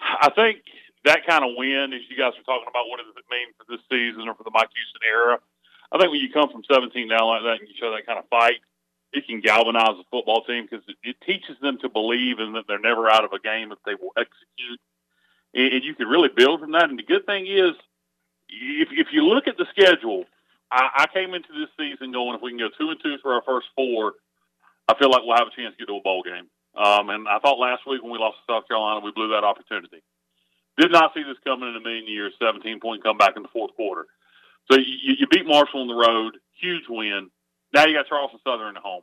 I think that kind of win, as you guys were talking about, what does it mean for this season or for the Mike Houston era? I think when you come from seventeen down like that and you show that kind of fight, it can galvanize a football team because it, it teaches them to believe and that they're never out of a game if they will execute. And, and you can really build from that. And the good thing is, if, if you look at the schedule, I, I came into this season going, if we can go two and two for our first four, I feel like we'll have a chance to get to a bowl game. Um, and I thought last week when we lost to South Carolina, we blew that opportunity. Did not see this coming in a million years, seventeen-point comeback in the fourth quarter. So you, you beat Marshall on the road, huge win. Now you got Charleston Southern at home.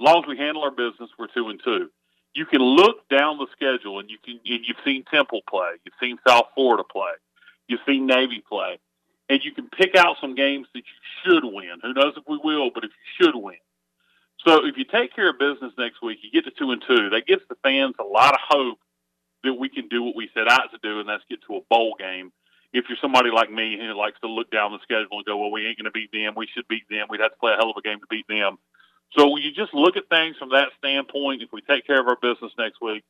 As long as we handle our business, we're two and two. You can look down the schedule, and you can, and you've seen Temple play. You've seen South Florida play. You've seen Navy play. And you can pick out some games that you should win. Who knows if we will, but if you should win. So if you take care of business next week, you get to two and two. That gives the fans a lot of hope that we can do what we set out to do, and that's get to a bowl game. If you're somebody like me who likes to look down the schedule and go, well, we ain't going to beat them. We should beat them. We'd have to play a hell of a game to beat them. So you just look at things from that standpoint. If we take care of our business next week,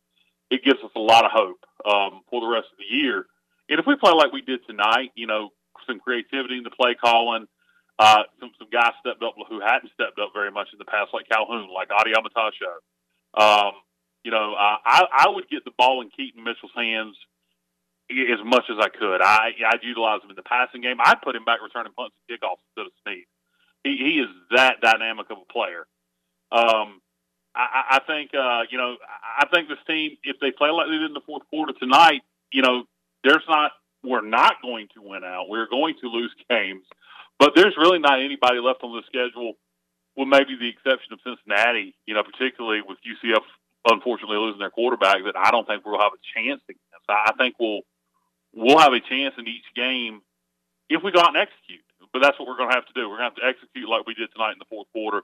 it gives us a lot of hope um, for the rest of the year. And if we play like we did tonight, you know, some creativity in the play calling, Uh, some some guys stepped up who hadn't stepped up very much in the past, like Calhoun, like Audie Omotosho. Um, you know, uh, I, I would get the ball in Keaton Mitchell's hands as much as I could. I, I'd utilize him in the passing game. I'd put him back returning punts and kickoffs instead of Sneed. He, he is that dynamic of a player. Um, I, I think, uh, you know, I think this team, if they play like they did in the fourth quarter tonight, you know, there's not we're not going to win out. We're going to lose games. But there's really not anybody left on the schedule, with maybe the exception of Cincinnati, you know, particularly with U C F unfortunately losing their quarterback, that I don't think we'll have a chance against. I think we'll we'll have a chance in each game if we go out and execute. But that's what we're going to have to do. We're going to have to execute like we did tonight in the fourth quarter.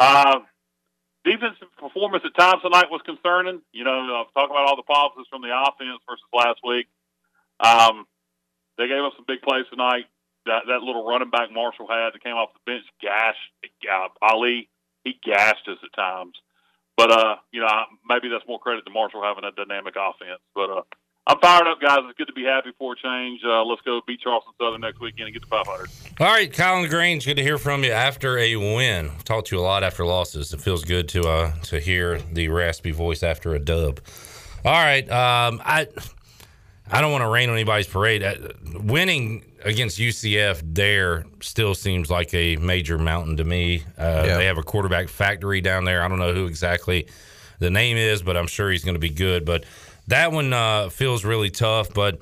Uh, defensive performance at times tonight was concerning. You know, uh, talking about all the positives from the offense versus last week. Um, they gave up some big plays tonight. That, that little running back Marshall had that came off the bench, gashed uh, Ali. He gashed us at times. But, uh, you know, maybe that's more credit to Marshall having a dynamic offense. But uh, I'm fired up, guys. It's good to be happy for a change. Uh, let's go beat Charleston Southern next weekend and get to five hundred. All right, Kyle LaGrange, good to hear from you after a win. I've talked to you a lot after losses. It feels good to uh, to hear the raspy voice after a dub. All right. Um, I I don't want to rain on anybody's parade. I, winning – against U C F there still seems like a major mountain to me. Uh, yeah. They have a quarterback factory down there. I don't know who exactly the name is, but I'm sure he's going to be good. But that one uh, feels really tough. But,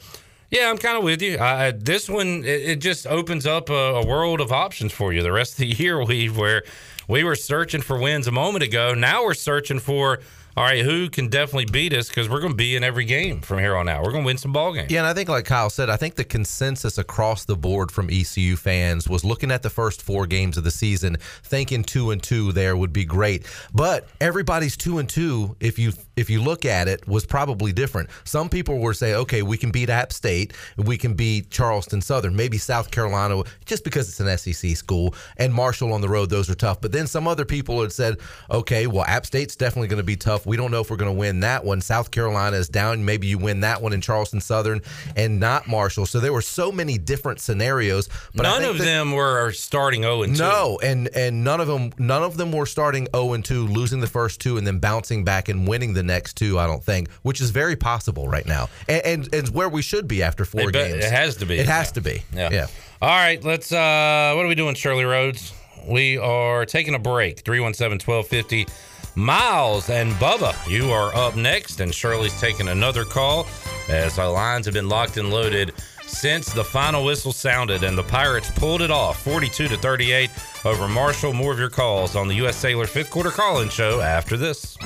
yeah, I'm kind of with you. I, this one, it, it just opens up a, a world of options for you the rest of the year, Weave, where we were searching for wins a moment ago. Now we're searching for all right, who can definitely beat us, because we're going to be in every game from here on out. We're going to win some ball games. Yeah, and I think like Kyle said, I think the consensus across the board from E C U fans was looking at the first four games of the season, thinking two and two there would be great. But everybody's two and two, if you if you look at it, was probably different. Some people were saying, okay, we can beat App State, we can beat Charleston Southern, maybe South Carolina, just because it's an S E C school, and Marshall on the road, those are tough. But then some other people had said, okay, well, App State's definitely going to be tough. We don't know if we're going to win that one. South Carolina is down. Maybe you win that one in Charleston Southern and not Marshall. So there were so many different scenarios. But none I think of that, them were starting oh and two. No, and and none of them none of them were starting oh and two, losing the first two and then bouncing back and winning the next two, I don't think, which is very possible right now. And and, and where we should be after four bet, games. It has to be. It has yeah. to be. Yeah. yeah. All right, let's uh, what are we doing, Shirley Rhodes? We are taking a break. three one seven, twelve fifty. Miles and Bubba, you are up next, and Shirley's taking another call as our lines have been locked and loaded since the final whistle sounded, and the Pirates pulled it off forty-two to thirty-eight over Marshall. More of your calls on the U S. Cellular fifth quarter call-in show after this.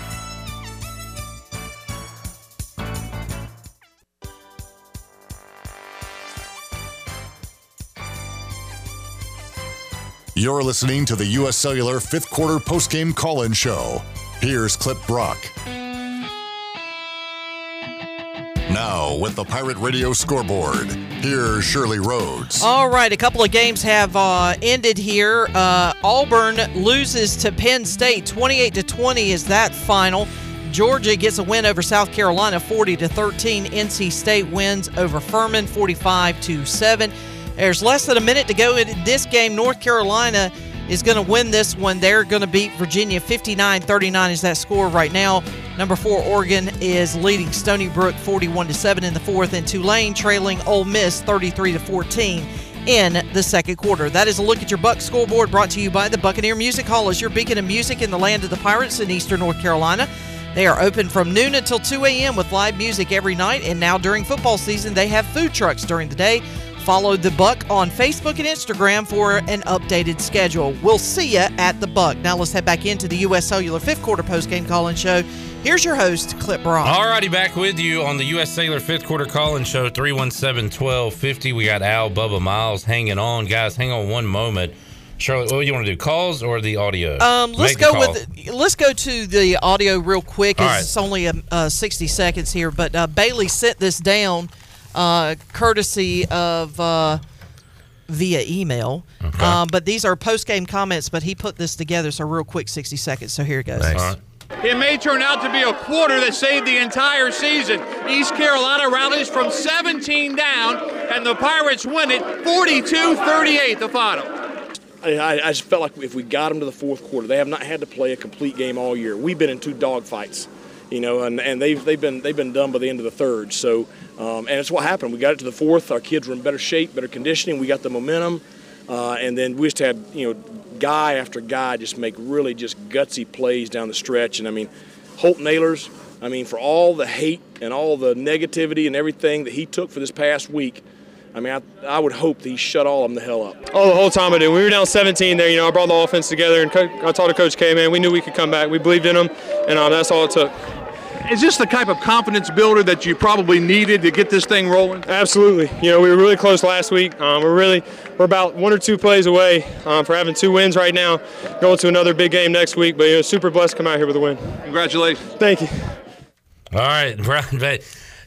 You're listening to the U S. Cellular fifth quarter postgame call-in show. Here's Clip Brock. Now with the Pirate Radio scoreboard, here's Shirley Rhodes. All right, a couple of games have uh, ended here. Uh, Auburn loses to Penn State, twenty-eight to twenty is that final. Georgia gets a win over South Carolina, forty to thirteen. N C State wins over Furman, forty-five to seven. There's less than a minute to go in this game. North Carolina is going to win this one. They're going to beat Virginia fifty-nine thirty-nine is that score right now. Number four, Oregon is leading Stony Brook forty-one to seven in the fourth, and Tulane trailing Ole Miss thirty-three to fourteen in the second quarter. That is a look at your Buck scoreboard, brought to you by the Buccaneer Music Hall, as your beacon of music in the land of the Pirates in eastern North Carolina. They are open from noon until two a.m. with live music every night, and now during football season, they have food trucks during the day. Follow The Buck on Facebook and Instagram for an updated schedule. We'll see you at The Buck. Now let's head back into the U S. Cellular fifth quarter postgame call-in show. Here's your host, Clip Brock. All righty, back with you on the U S. Cellular fifth quarter call-in show, three one seven, twelve fifty. We got Al, Bubba, Miles hanging on. Guys, hang on one moment. Shirley, what do you want to do, calls or the audio? Um, let's go with let's go to the audio real quick. It's, right. it's only a, uh, sixty seconds here, but uh, Bailey sent this down. Uh, courtesy of uh, via email. Okay. Um, but these are post-game comments, but he put this together, so real quick, sixty seconds. So here it goes. Nice. Right. It may turn out to be a quarter that saved the entire season. East Carolina rallies from seventeen down, and the Pirates win it forty-two thirty-eight, the final. I, I just felt like if we got them to the fourth quarter, they have not had to play a complete game all year. We've been in two dogfights. You know, and, and they've they've been they've been done by the end of the third. So, um, and it's what happened. We got it to the fourth. Our kids were in better shape, better conditioning. We got the momentum, uh, and then we just had you know guy after guy just make really just gutsy plays down the stretch. And I mean, Holton Ahlers. I mean, for all the hate and all the negativity and everything that he took for this past week. I mean, I, I would hope that he shut all of them the hell up. Oh, the whole time I did. We were down seventeen there. You know, I brought the offense together, and co- I talked to Coach K, man. We knew we could come back. We believed in him, and um, that's all it took. Is this the type of confidence builder that you probably needed to get this thing rolling? Absolutely. You know, we were really close last week. Um, we're really we're about one or two plays away um, for having two wins right now, going to another big game next week. But, you know, super blessed to come out here with a win. Congratulations. Thank you. All right, Brian.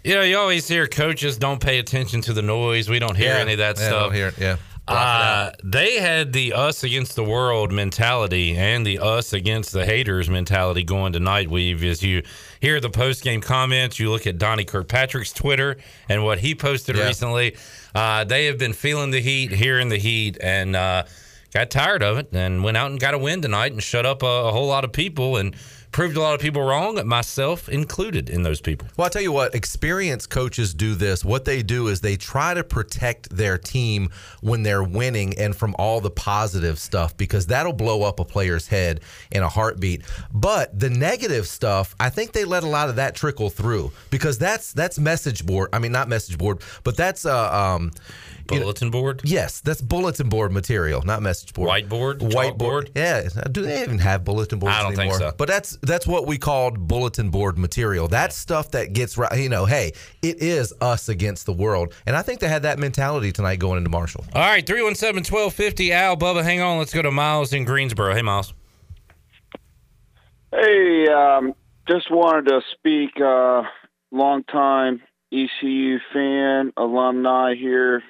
You know, you always hear coaches don't pay attention to the noise. We don't hear yeah, any of that yeah, stuff. I don't hear it, yeah. Uh, they had the us against the world mentality and the us against the haters mentality going tonight, Weave. As you hear the post-game comments, you look at Donnie Kirkpatrick's Twitter and what he posted yeah. recently. Uh, they have been feeling the heat, hearing the heat, and uh, got tired of it and went out and got a win tonight and shut up a, a whole lot of people and proved a lot of people wrong, myself included in those people. Well, I'll tell you what, experienced coaches do this. What they do is they try to protect their team when they're winning and from all the positive stuff, because that'll blow up a player's head in a heartbeat. But the negative stuff, I think they let a lot of that trickle through, because that's that's message board. I mean, not message board, but that's uh, um, bulletin you know, board? Yes, that's bulletin board material, not message board. Whiteboard? Whiteboard? Chalkboard? Yeah. Do they even have bulletin boards anymore? I don't anymore? think so. But that's that's what we called bulletin board material. That's stuff that gets, you know, hey, it is us against the world. And I think they had that mentality tonight going into Marshall. All right, three one seven, twelve fifty. Al, Bubba, hang on. Let's go to Miles in Greensboro. Hey, Miles. Hey, um, just wanted to speak, uh, long-time E C U fan, alumni here.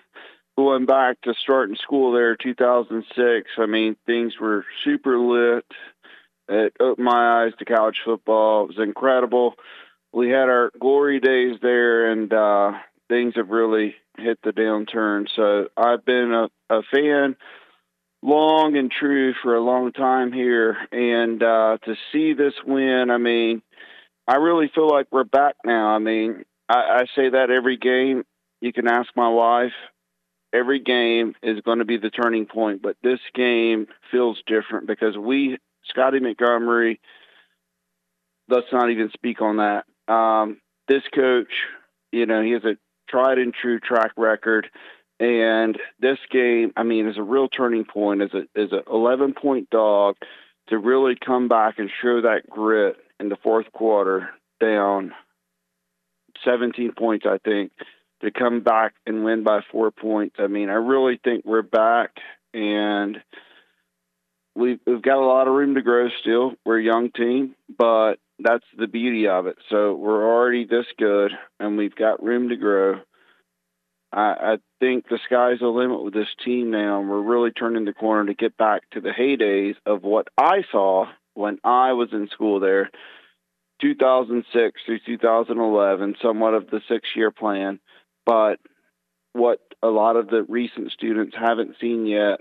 Going back to starting school there, two thousand six, I mean, things were super lit. It opened my eyes to college football. It was incredible. We had our glory days there, and uh, things have really hit the downturn. So I've been a, a fan long and true for a long time here. And uh, to see this win, I mean, I really feel like we're back now. I mean, I, I say that every game. You can ask my wife. Every game is going to be the turning point, but this game feels different because we, Scotty Montgomery, let's not even speak on that. Um, this coach, you know, he has a tried and true track record, and this game, I mean, is a real turning point. Is a is a eleven point dog to really come back and show that grit in the fourth quarter, down seventeen points, I think. To come back and win by four points. I mean, I really think we're back, and we've, we've got a lot of room to grow still. We're a young team, but that's the beauty of it. So we're already this good, and we've got room to grow. I, I think the sky's the limit with this team now, and we're really turning the corner to get back to the heydays of what I saw when I was in school there, two thousand six through two thousand eleven, somewhat of the six-year plan. But what a lot of the recent students haven't seen yet,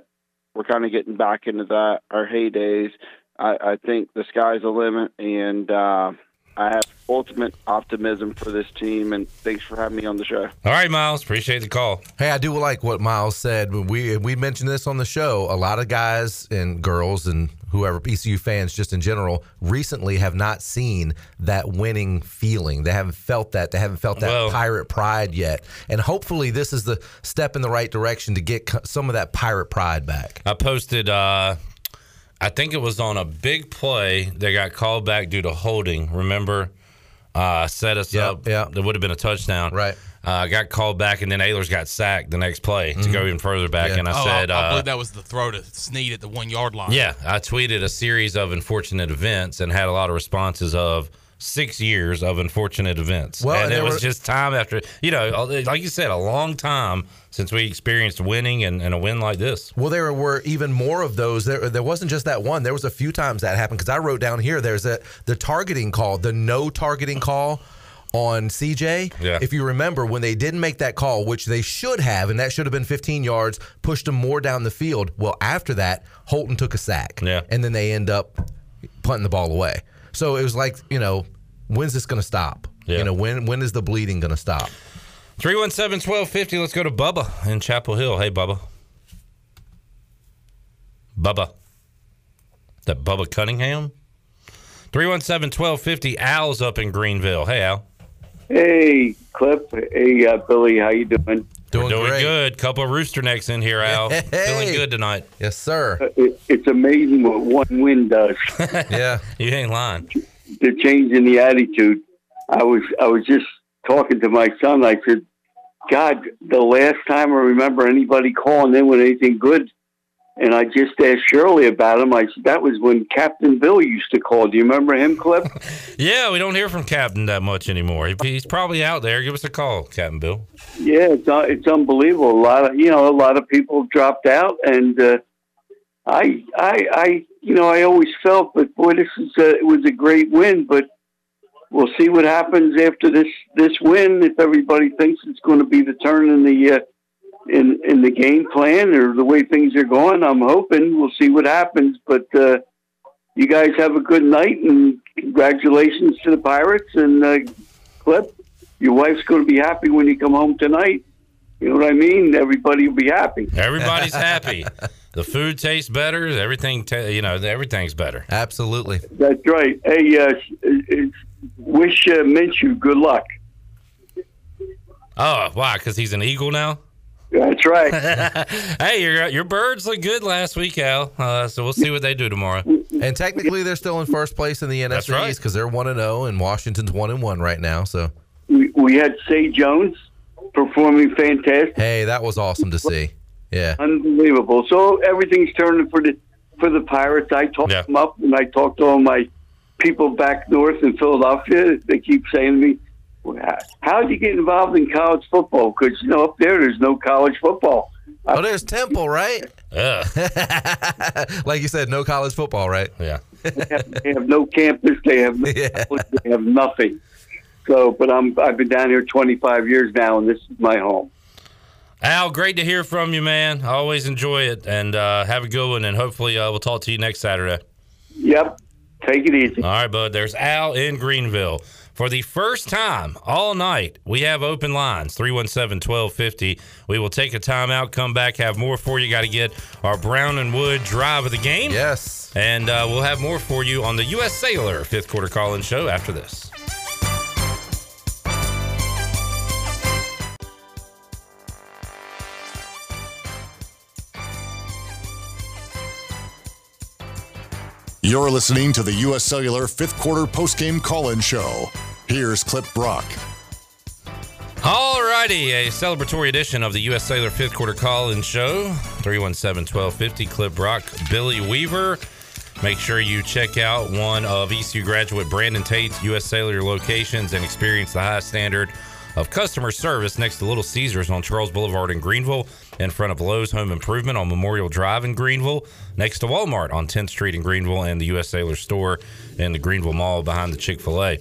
we're kind of getting back into that, our heydays. I, I think the sky's the limit, and uh, I have ultimate optimism for this team, and thanks for having me on the show. All right, Miles. Appreciate the call. Hey, I do like what Miles said. We, we mentioned this on the show. A lot of guys and girls and whoever, P C U fans just in general, recently have not seen that winning feeling. They haven't felt that. They haven't felt that Whoa. Pirate pride yet. And hopefully this is the step in the right direction to get some of that pirate pride back. I posted... Uh... I think it was on a big play that got called back due to holding. Remember, uh, set us yep, up. Yep. There would have been a touchdown. Right. Uh, got called back, and then Ahlers got sacked the next play mm-hmm. to go even further back. Yeah. And I oh, said, I, I uh, believe that was the throw to Sneed at the one yard line. Yeah. I tweeted a series of unfortunate events and had a lot of responses of six years of unfortunate events. Well, and it was were... just time after, you know, like you said, a long time since we experienced winning and, and a win like this. Well, there were even more of those. There there wasn't just that one. There was a few times that happened because I wrote down here, there's a, the targeting call, the no targeting call on C J. Yeah. If you remember, when they didn't make that call, which they should have, and that should have been fifteen yards, pushed them more down the field. Well, after that, Holton took a sack. Yeah. And then they end up punting the ball away. So it was like, you know, when's this going to stop? Yeah. You know, when when is the bleeding going to stop? three one seven, twelve fifty. Let's go to Bubba in Chapel Hill. Hey, Bubba. Bubba. That Bubba Cunningham? three one seven, twelve fifty. Al's up in Greenville. Hey, Al. Hey, Cliff. Hey, uh, Billy. How you doing? Doing, doing good. Couple of rooster necks in here, Al. Hey. Feeling good tonight. Yes, sir. It, it's amazing what one win does. Yeah, you ain't lying. They're changing the attitude. I was, I was just... talking to my son, I said, God, the last time I remember anybody calling in with anything good, and I just asked Shirley about him. I said, that was when Captain Bill used to call. Do you remember him, Cliff? Yeah, we don't hear from Captain that much anymore. He, he's probably out there. Give us a call, Captain Bill. Yeah, it's, uh, it's unbelievable. A lot of, you know, a lot of people dropped out, and uh, I, I, I, you know, I always felt, but boy, this is a, it was a great win, but we'll see what happens after this, this win. If everybody thinks it's going to be the turn in the uh, in in the game plan or the way things are going, I'm hoping we'll see what happens. But uh, you guys have a good night, and congratulations to the Pirates. And uh, Clip, your wife's going to be happy when you come home tonight. You know what I mean? Everybody will be happy. Everybody's happy. The food tastes better. Everything, ta- you know, everything's better. Absolutely. That's right. Hey, uh, it's wish uh, Minshew good luck. Oh, why? Because he's an Eagle now? That's right. Hey, your your birds looked good last week, Al. Uh, so we'll see what they do tomorrow. And technically, they're still in first place in the N F C East right. because ththey're one and zero, and Washington's one and one right now. So we, we had Say Jones performing fantastic. Hey, that was awesome to see. Yeah, unbelievable. So everything's turning for the for the Pirates. I talked yeah. them up, and I talked to all my people back north in Philadelphia. They keep saying to me, "How did you get involved in college football?" Because you know, up there, there's no college football. Oh, there's Temple, right? Yeah. Like you said, no college football, right? Yeah. they, have, they have no campus. They have no yeah. college, they have nothing. So, but I'm I've been down here twenty-five years now, and this is my home. Al, great to hear from you, man. I always enjoy it, and uh, have a good one. And hopefully, uh, we'll talk to you next Saturday. Yep. Take it easy. All right, bud. There's Al in Greenville. For the first time all night, we have open lines, three one seven, one two five zero. We will take a timeout, come back, have more for you. Got to get our Brown and Wood drive of the game. Yes. And uh, we'll have more for you on the U S. Cellular fifth quarter call-in show after this. You're listening to the U S. Cellular fifth quarter post-game call-in show. Here's Clip Brock. All righty, a celebratory edition of the U S. Cellular fifth quarter call-in show. three one seven, one two five zero, Clip Brock, Billy Weaver. Make sure you check out one of E C U graduate Brandon Tate's U S. Cellular locations and experience the high standard of customer service next to Little Caesars on Charles Boulevard in Greenville, in front of Lowe's Home Improvement on Memorial Drive in Greenville, next to Walmart on tenth street in Greenville, and the U S. Cellular store in the Greenville Mall behind the Chick-fil-A.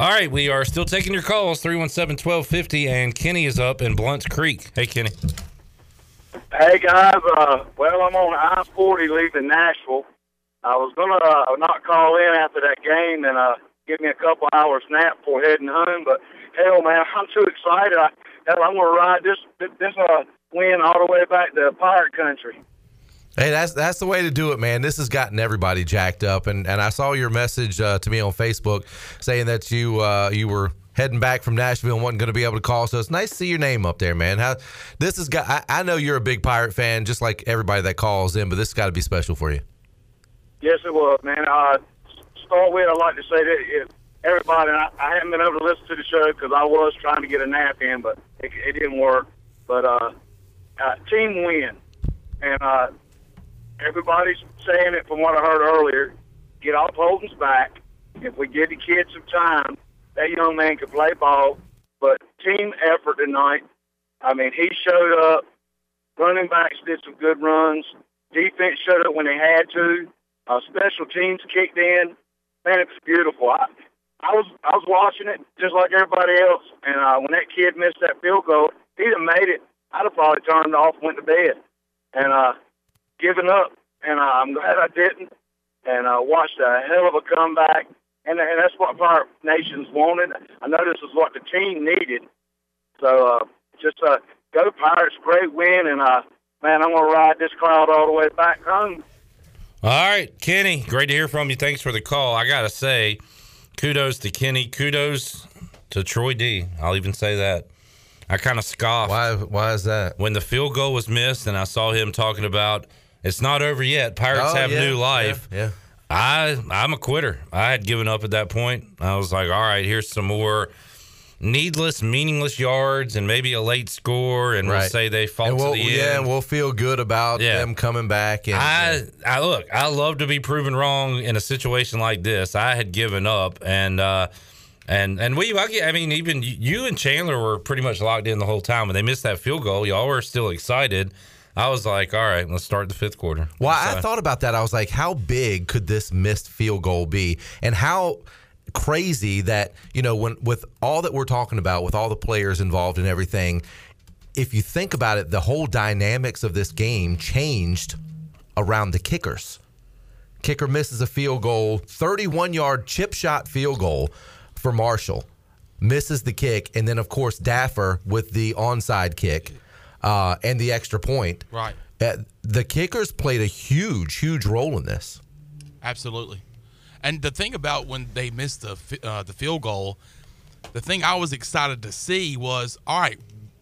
All right, we are still taking your calls, three one seven, one two five zero, and Kenny is up in Blunt's Creek. Hey, Kenny. Hey, guys. Uh, well, I'm on I forty leaving Nashville. I was going to uh, not call in after that game and uh, give me a couple hours nap before heading home, but hell, man, I'm too excited. I, hell, I'm going to ride this this uh, win all the way back to Pirate Country. Hey, that's that's the way to do it, man. This has gotten everybody jacked up, and, and I saw your message uh, to me on Facebook saying that you uh, you were heading back from Nashville and wasn't going to be able to call, so it's nice to see your name up there, man. How this has got? I, I know you're a big Pirate fan, just like everybody that calls in, but this has got to be special for you. Yes, it was, man. Uh, start with, I'd like to say that it, everybody, and I, I haven't been able to listen to the show because I was trying to get a nap in, but it, it didn't work. But uh, uh, team win, and uh, everybody's saying it from what I heard earlier. Get off Holton's back. If we give the kids some time, that young man could play ball. But team effort tonight. I mean, he showed up. Running backs did some good runs. Defense showed up when they had to. Uh, special teams kicked in. Man, it was beautiful. I, I was I was watching it just like everybody else, and uh, when that kid missed that field goal, if he'd have made it, I'd have probably turned off, went to bed, and uh, given up. And uh, I'm glad I didn't. And I uh, watched a hell of a comeback, and, and that's what Pirate Nation's wanted. I know this is what the team needed. So uh, just uh, go Pirates, great win, and uh, man, I'm gonna ride this cloud all the way back home. All right, Kenny, great to hear from you. Thanks for the call. I gotta say, kudos to Kenny. Kudos to Troy D. I'll even say that. I kind of scoffed. Why? Why is that? When the field goal was missed, and I saw him talking about it's not over yet. Pirates oh, have yeah, new life. Yeah, yeah. I I'm a quitter. I had given up at that point. I was like, all right, here's some more needless, meaningless yards, and maybe a late score, and right. we'll say they fall we'll, to the yeah, end. Yeah, and we'll feel good about yeah. them coming back. And, I, and... I look, I love to be proven wrong in a situation like this. I had given up, and uh, and and we, I mean, even you and Chandler were pretty much locked in the whole time. When they missed that field goal, y'all were still excited. I was like, all right, let's start the fifth quarter. Well, I thought about that. I was like, how big could this missed field goal be, and how crazy that, you know, when with all that we're talking about, with all the players involved and everything, if you think about it, the whole dynamics of this game changed around the kickers. Kicker misses a field goal, thirty-one yard chip shot field goal for Marshall, misses the kick, and then of course Daffer with the onside kick uh and the extra point. Right. Uh, the kickers played a huge huge role in this. Absolutely. And the thing about when they missed the uh, the field goal, the thing I was excited to see was, all right,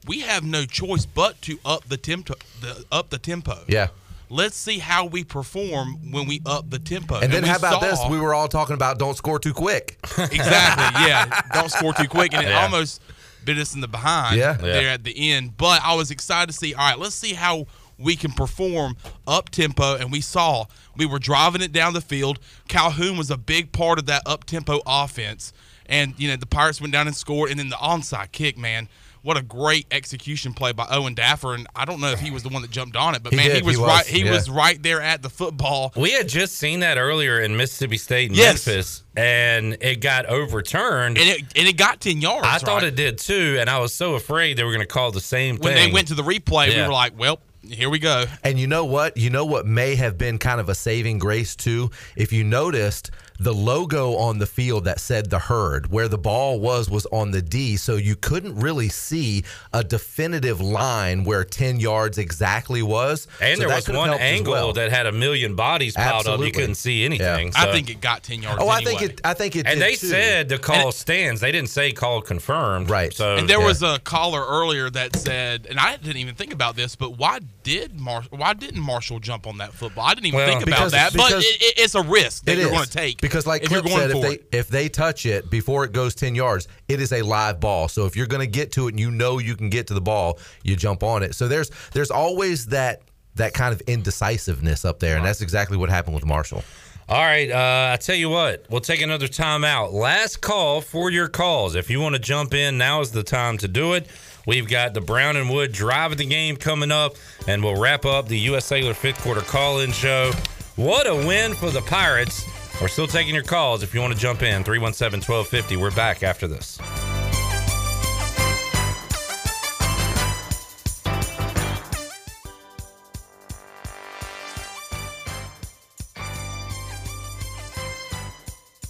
we have no choice but to up the tempo. The, up the tempo. Yeah. let's see how we perform when we up the tempo. And, and then how about this? We were all talking about don't score too quick. Exactly, yeah. Don't score too quick. And it yeah. almost bit us in the behind yeah. there yeah. at the end. But I was excited to see, all right, let's see how we can perform up-tempo, and we saw we were driving it down the field. Calhoun was a big part of that up-tempo offense. And, you know, the Pirates went down and scored. And then the onside kick, man, what a great execution play by Owen Daffer. And I don't know if he was the one that jumped on it, but, he man, did. he was he was. right He yeah. was right there at the football. We had just seen that earlier in Mississippi State and yes. Memphis, and it got overturned. And it, and it got ten yards, I right? thought it did, too, and I was so afraid they were going to call the same when thing. When they went to the replay, yeah. we were like, well, here we go. And you know what? You know what may have been kind of a saving grace, too? If you noticed, the logo on the field that said the Herd, where the ball was, was on the D, so you couldn't really see a definitive line where ten yards exactly was. And so there was one angle well. that had a million bodies piled Absolutely. up. You couldn't see anything. Yeah. So. I think it got ten yards Oh, anyway. I think it I think it and did, And they too. said the call it, stands. They didn't say call confirmed. Right. So, and there yeah. was a caller earlier that said, and I didn't even think about this, but why did Mar- why didn't Marshall jump on that football? I didn't even well, think about because, that. Because but it, it, it's a risk that you're going to take. Because like if Clip you're going said, for if they, if they touch it before it goes ten yards, it is a live ball. So if you're going to get to it and you know you can get to the ball, you jump on it. So there's there's always that that kind of indecisiveness up there, and that's exactly what happened with Marshall. All right, uh, I tell you what, we'll take another time out. Last call for your calls. If you want to jump in, now is the time to do it. We've got the Brown and Wood Drive of the Game coming up, and we'll wrap up the U S. Cellular fifth quarter call-in show. What a win for the Pirates. We're still taking your calls if you want to jump in. three one seven, one two five zero We're back after this.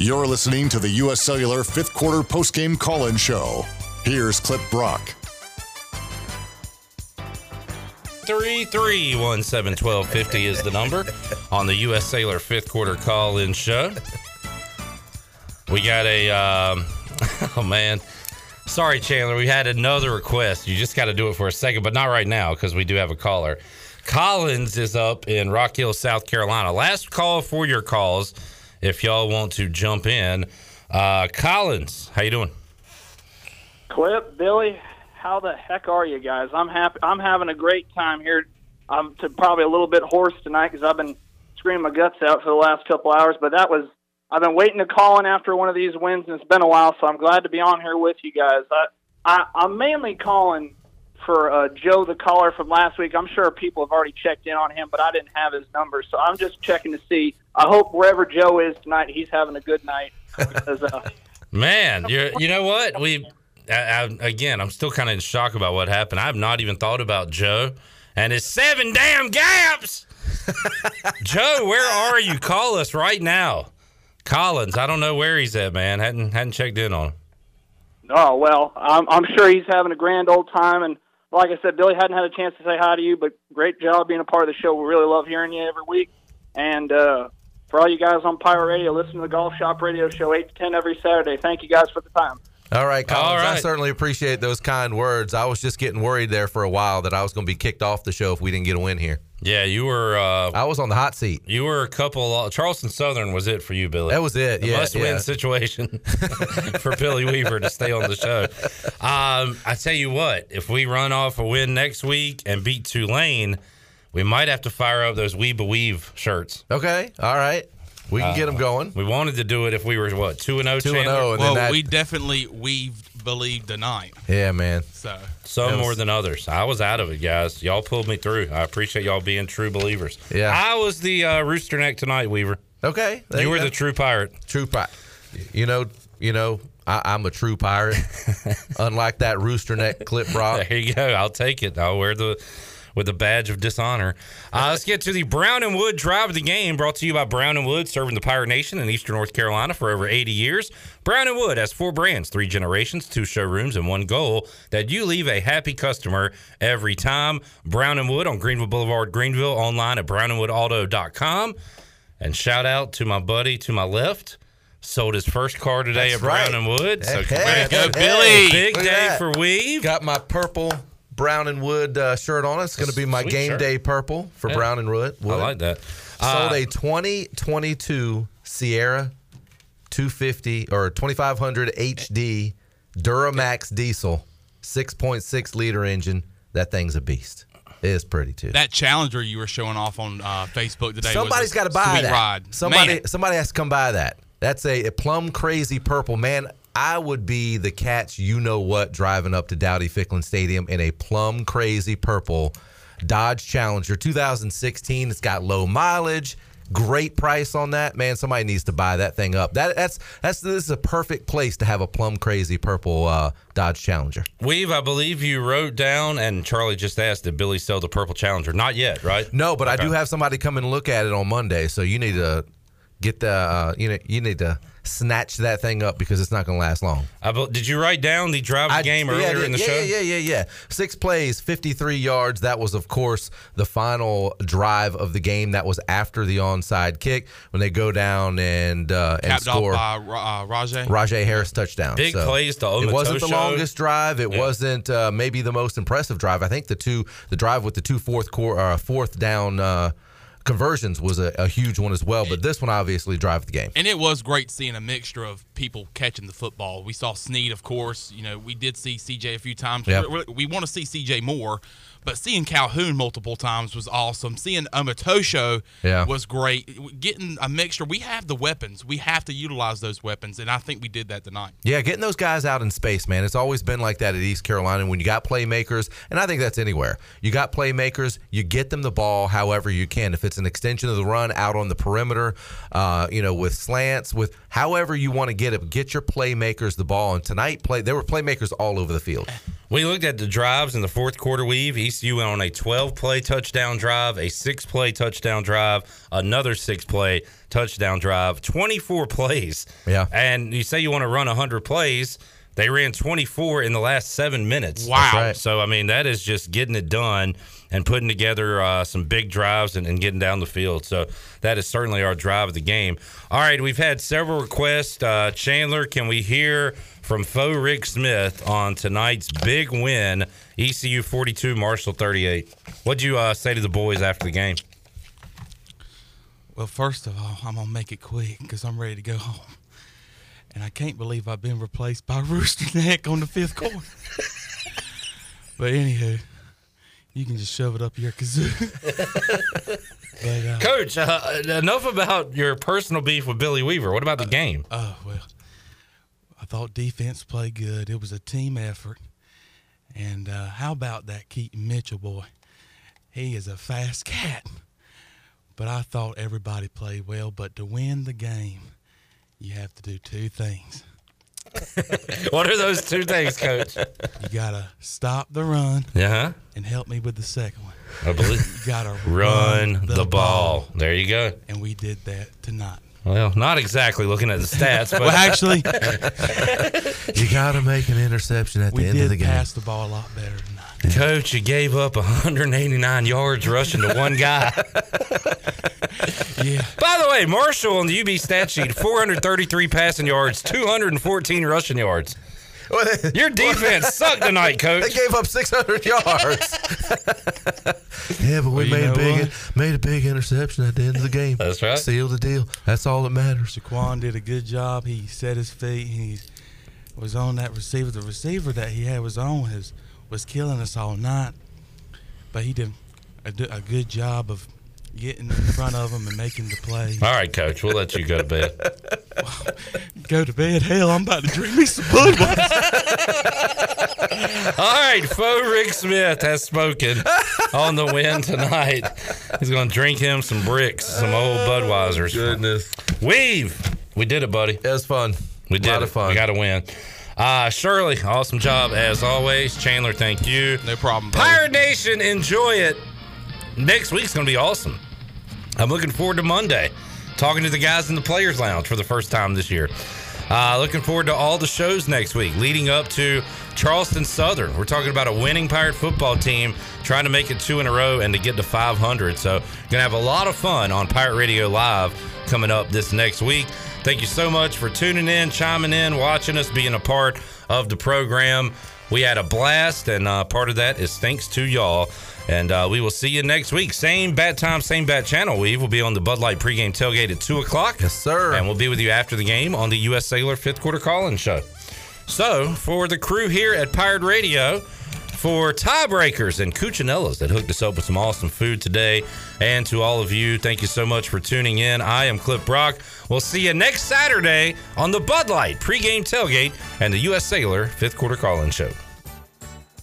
You're listening to the U S. Cellular fifth quarter postgame call-in show. Here's Clip Brock. three three one seven, one two five zero is the number on the U S. Sailor fifth quarter call-in show. We got a, um, oh man, sorry Chandler, we had another request. You just got to do it for a second, but not right now because we do have a caller. Collins is up in Rock Hill, South Carolina. Last call for your calls if y'all want to jump in. Uh, Collins, how you doing? Clip, Billy. How the heck are you guys? I'm happy. I'm having a great time here. I'm to probably a little bit hoarse tonight because I've been screaming my guts out for the last couple hours. But that was I've been waiting to call in after one of these wins, and it's been a while. So I'm glad to be on here with you guys. I, I I'm mainly calling for uh, Joe, the caller from last week. I'm sure people have already checked in on him, but I didn't have his number, so I'm just checking to see. I hope wherever Joe is tonight, he's having a good night. Because, uh, Man, you you know what we. I, I, again, I'm still kind of in shock about what happened. I've not even thought about Joe and his seven damn gaps. Joe, where are you? Call us right now. Collins, I don't know where he's at, man. Hadn't hadn't checked in on him. Oh, well, I'm, I'm sure he's having a grand old time. And like I said, Billy, hadn't had a chance to say hi to you, but great job being a part of the show. We really love hearing you every week. And uh, for all you guys on Pirate Radio, listen to the Golf Shop Radio Show eight to ten every Saturday. Thank you guys for the time. All right, Collins, All right. I certainly appreciate those kind words. I was just getting worried there for a while that I was going to be kicked off the show if we didn't get a win here. Yeah, you were... Uh, I was on the hot seat. You were a couple... Uh, Charleston Southern was it for you, Billy. That was it, the yeah. must-win yeah. situation for Billy Weaver to stay on the show. Um, I tell you what, if we run off a win next week and beat Tulane, we might have to fire up those We Believe shirts. Okay, all right. We can uh, get them going. We wanted to do it if we were, what, two and oh Chandler? two and oh And well, that... we definitely weaved, believed tonight. Yeah, man. So Some was... more than others. I was out of it, guys. Y'all pulled me through. I appreciate y'all being true believers. Yeah. I was the uh, rooster neck tonight, Weaver. Okay. You, you were go. the true pirate. True pirate. You know, you know, I, I'm a true pirate, unlike that rooster neck Clip Brock. There you go. I'll take it. I'll wear the... with a badge of dishonor. Uh, let's get to the Brown and Wood Drive of the Game, brought to you by Brown and Wood, serving the Pirate Nation in eastern North Carolina for over eighty years. Brown and Wood has four brands, three generations, two showrooms, and one goal, that you leave a happy customer every time. Brown and Wood on Greenville Boulevard, Greenville, online at brown and wood auto dot com. And shout out to my buddy to my left. Sold his first car today That's at right. Brown and Wood. So hey, hey, go, hey, Billy. Hey, big day that. for Weave. Got my purple... Brown and Wood uh, shirt on. It's going to be my game shirt. Day purple for yeah. Brown and Wood. Wood. I like that. Sold uh, a twenty twenty-two Sierra two fifty or twenty-five hundred H D Duramax diesel, six point six liter engine. That thing's a beast. It is pretty too. That Challenger you were showing off on uh, Facebook today. Somebody's got to buy that. Ride. Somebody, man. somebody has to come buy that. That's a, a plum crazy purple, man. I would be the cat's you-know-what driving up to Dowdy-Ficklen Stadium in a plum-crazy purple Dodge Challenger two thousand sixteen. It's got low mileage, great price on that. Man, somebody needs to buy that thing up. That, that's that's This is a perfect place to have a plum-crazy purple uh, Dodge Challenger. Weave, I believe you wrote down, and Charlie just asked, did Billy sell the purple Challenger? Not yet, right? No, but okay. I do have somebody come and look at it on Monday, so you need to get the uh, you know you need to snatch that thing up because it's not going to last long. I, did you write down the drive the I, game earlier yeah, yeah, in the yeah, show? Yeah, yeah, yeah, yeah. Six plays, fifty-three yards. That was, of course, the final drive of the game. That was after the onside kick when they go down and uh, and score. Capped off by uh, Rahjai. Rahjai Harris touchdown. Big so plays to Omotosho. It wasn't the longest drive. It yeah. wasn't uh, maybe the most impressive drive. I think the two the drive with the two fourth core, uh, fourth down uh conversions was a, a huge one as well, but this one obviously drove the game. And it was great seeing a mixture of people catching the football. We saw Sneed, of course. You know, we did see C J a few times. Yep. We, we want to see C J more, but seeing Calhoun multiple times was awesome. Seeing Omotosho yeah. was great. Getting a mixture. We have the weapons. We have to utilize those weapons, and I think we did that tonight. Yeah, getting those guys out in space, man. It's always been like that at East Carolina when you got playmakers, and I think that's anywhere. You got playmakers. You get them the ball however you can. If it's an extension of the run out on the perimeter, uh, you know, with slants, with however you want to get it. Get your playmakers the ball. And tonight, play there were playmakers all over the field. We looked at the drives in the fourth quarter, Weave. E C U went on a twelve-play touchdown drive, a six-play touchdown drive, another six-play touchdown drive, twenty-four plays. Yeah. And you say you want to run one hundred plays. They ran twenty-four in the last seven minutes. Wow. Right. So, I mean, that is just getting it done and putting together uh, some big drives and, and getting down the field. So, that is certainly our drive of the game. All right, we've had several requests. Uh, Chandler, can we hear from Faux Rick Smith on tonight's big win, E C U forty-two, Marshall thirty-eight? What did you uh, say to the boys after the game? Well, first of all, I'm going to make it quick because I'm ready to go home. And I can't believe I've been replaced by Rooster Neck on the fifth quarter. But anywho, you can just shove it up your kazoo. but, uh, Coach, uh, enough about your personal beef with Billy Weaver. What about the uh, game? Oh, well, I thought defense played good. It was a team effort. And uh, how about that Keaton Mitchell boy? He is a fast cat. But I thought everybody played well. But to win the game, you have to do two things. What are those two things, Coach? You got to stop the run uh-huh. and help me with the second one. I believe. You got to run, run the, the ball. ball. There you go. And we did that tonight. Well, not exactly looking at the stats, but well, actually, you got to make an interception at the we end of the game. We did pass the ball a lot better tonight. Coach, you gave up one hundred eighty-nine yards rushing to one guy. Yeah. By the way, Marshall on the U B stat sheet, four hundred thirty-three passing yards, two hundred fourteen rushing yards. Well, they, your defense well, sucked tonight, Coach. They gave up six hundred yards. Yeah, but we well, made a big what? made a big interception at the end of the game. That's right. Sealed the deal. That's all that matters. Jaquan did a good job. He set his feet. He was on that receiver. The receiver that he had was on his was killing us all night. But he did a, a good job of getting in front of them and making the play. All right, Coach, we'll let you go to bed. Go to bed? Hell, I'm about to drink me some Budweiser. All right, Faux Rick Smith has spoken on the win tonight. He's going to drink him some bricks, some old Budweisers. Oh, goodness. Weave. We did it, buddy. That was fun. We did it. A lot of fun. We got to win. Uh, Shirley, awesome job as always. Chandler, thank you. No problem, buddy. Pirate Nation, enjoy it. Next week's going to be awesome. I'm looking forward to Monday, talking to the guys in the Players Lounge for the first time this year. Uh, looking forward to all the shows next week, leading up to Charleston Southern. We're talking about a winning Pirate football team, trying to make it two in a row and to get to five hundred. So, going to have a lot of fun on Pirate Radio Live coming up this next week. Thank you so much for tuning in, chiming in, watching us, being a part of the program. We had a blast, and uh, part of that is thanks to y'all. And uh, we will see you next week. Same bat time, same bat channel. We will be on the Bud Light pregame tailgate at two o'clock. Yes, sir. And we'll be with you after the game on the U S. Cellular fifth quarter call-in show. So, for the crew here at Pirate Radio, for Tiebreakers and Cuccinella's that hooked us up with some awesome food today, and to all of you, thank you so much for tuning in. I am Clip Brock. We'll see you next Saturday on the Bud Light pregame tailgate and the U S. Cellular fifth quarter call-in show.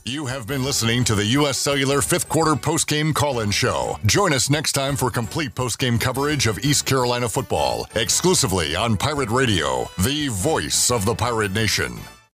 You have been listening to the U S. Cellular fifth Quarter Postgame Call-In Show. Join us next time for complete postgame coverage of East Carolina football, exclusively on Pirate Radio, the voice of the Pirate Nation.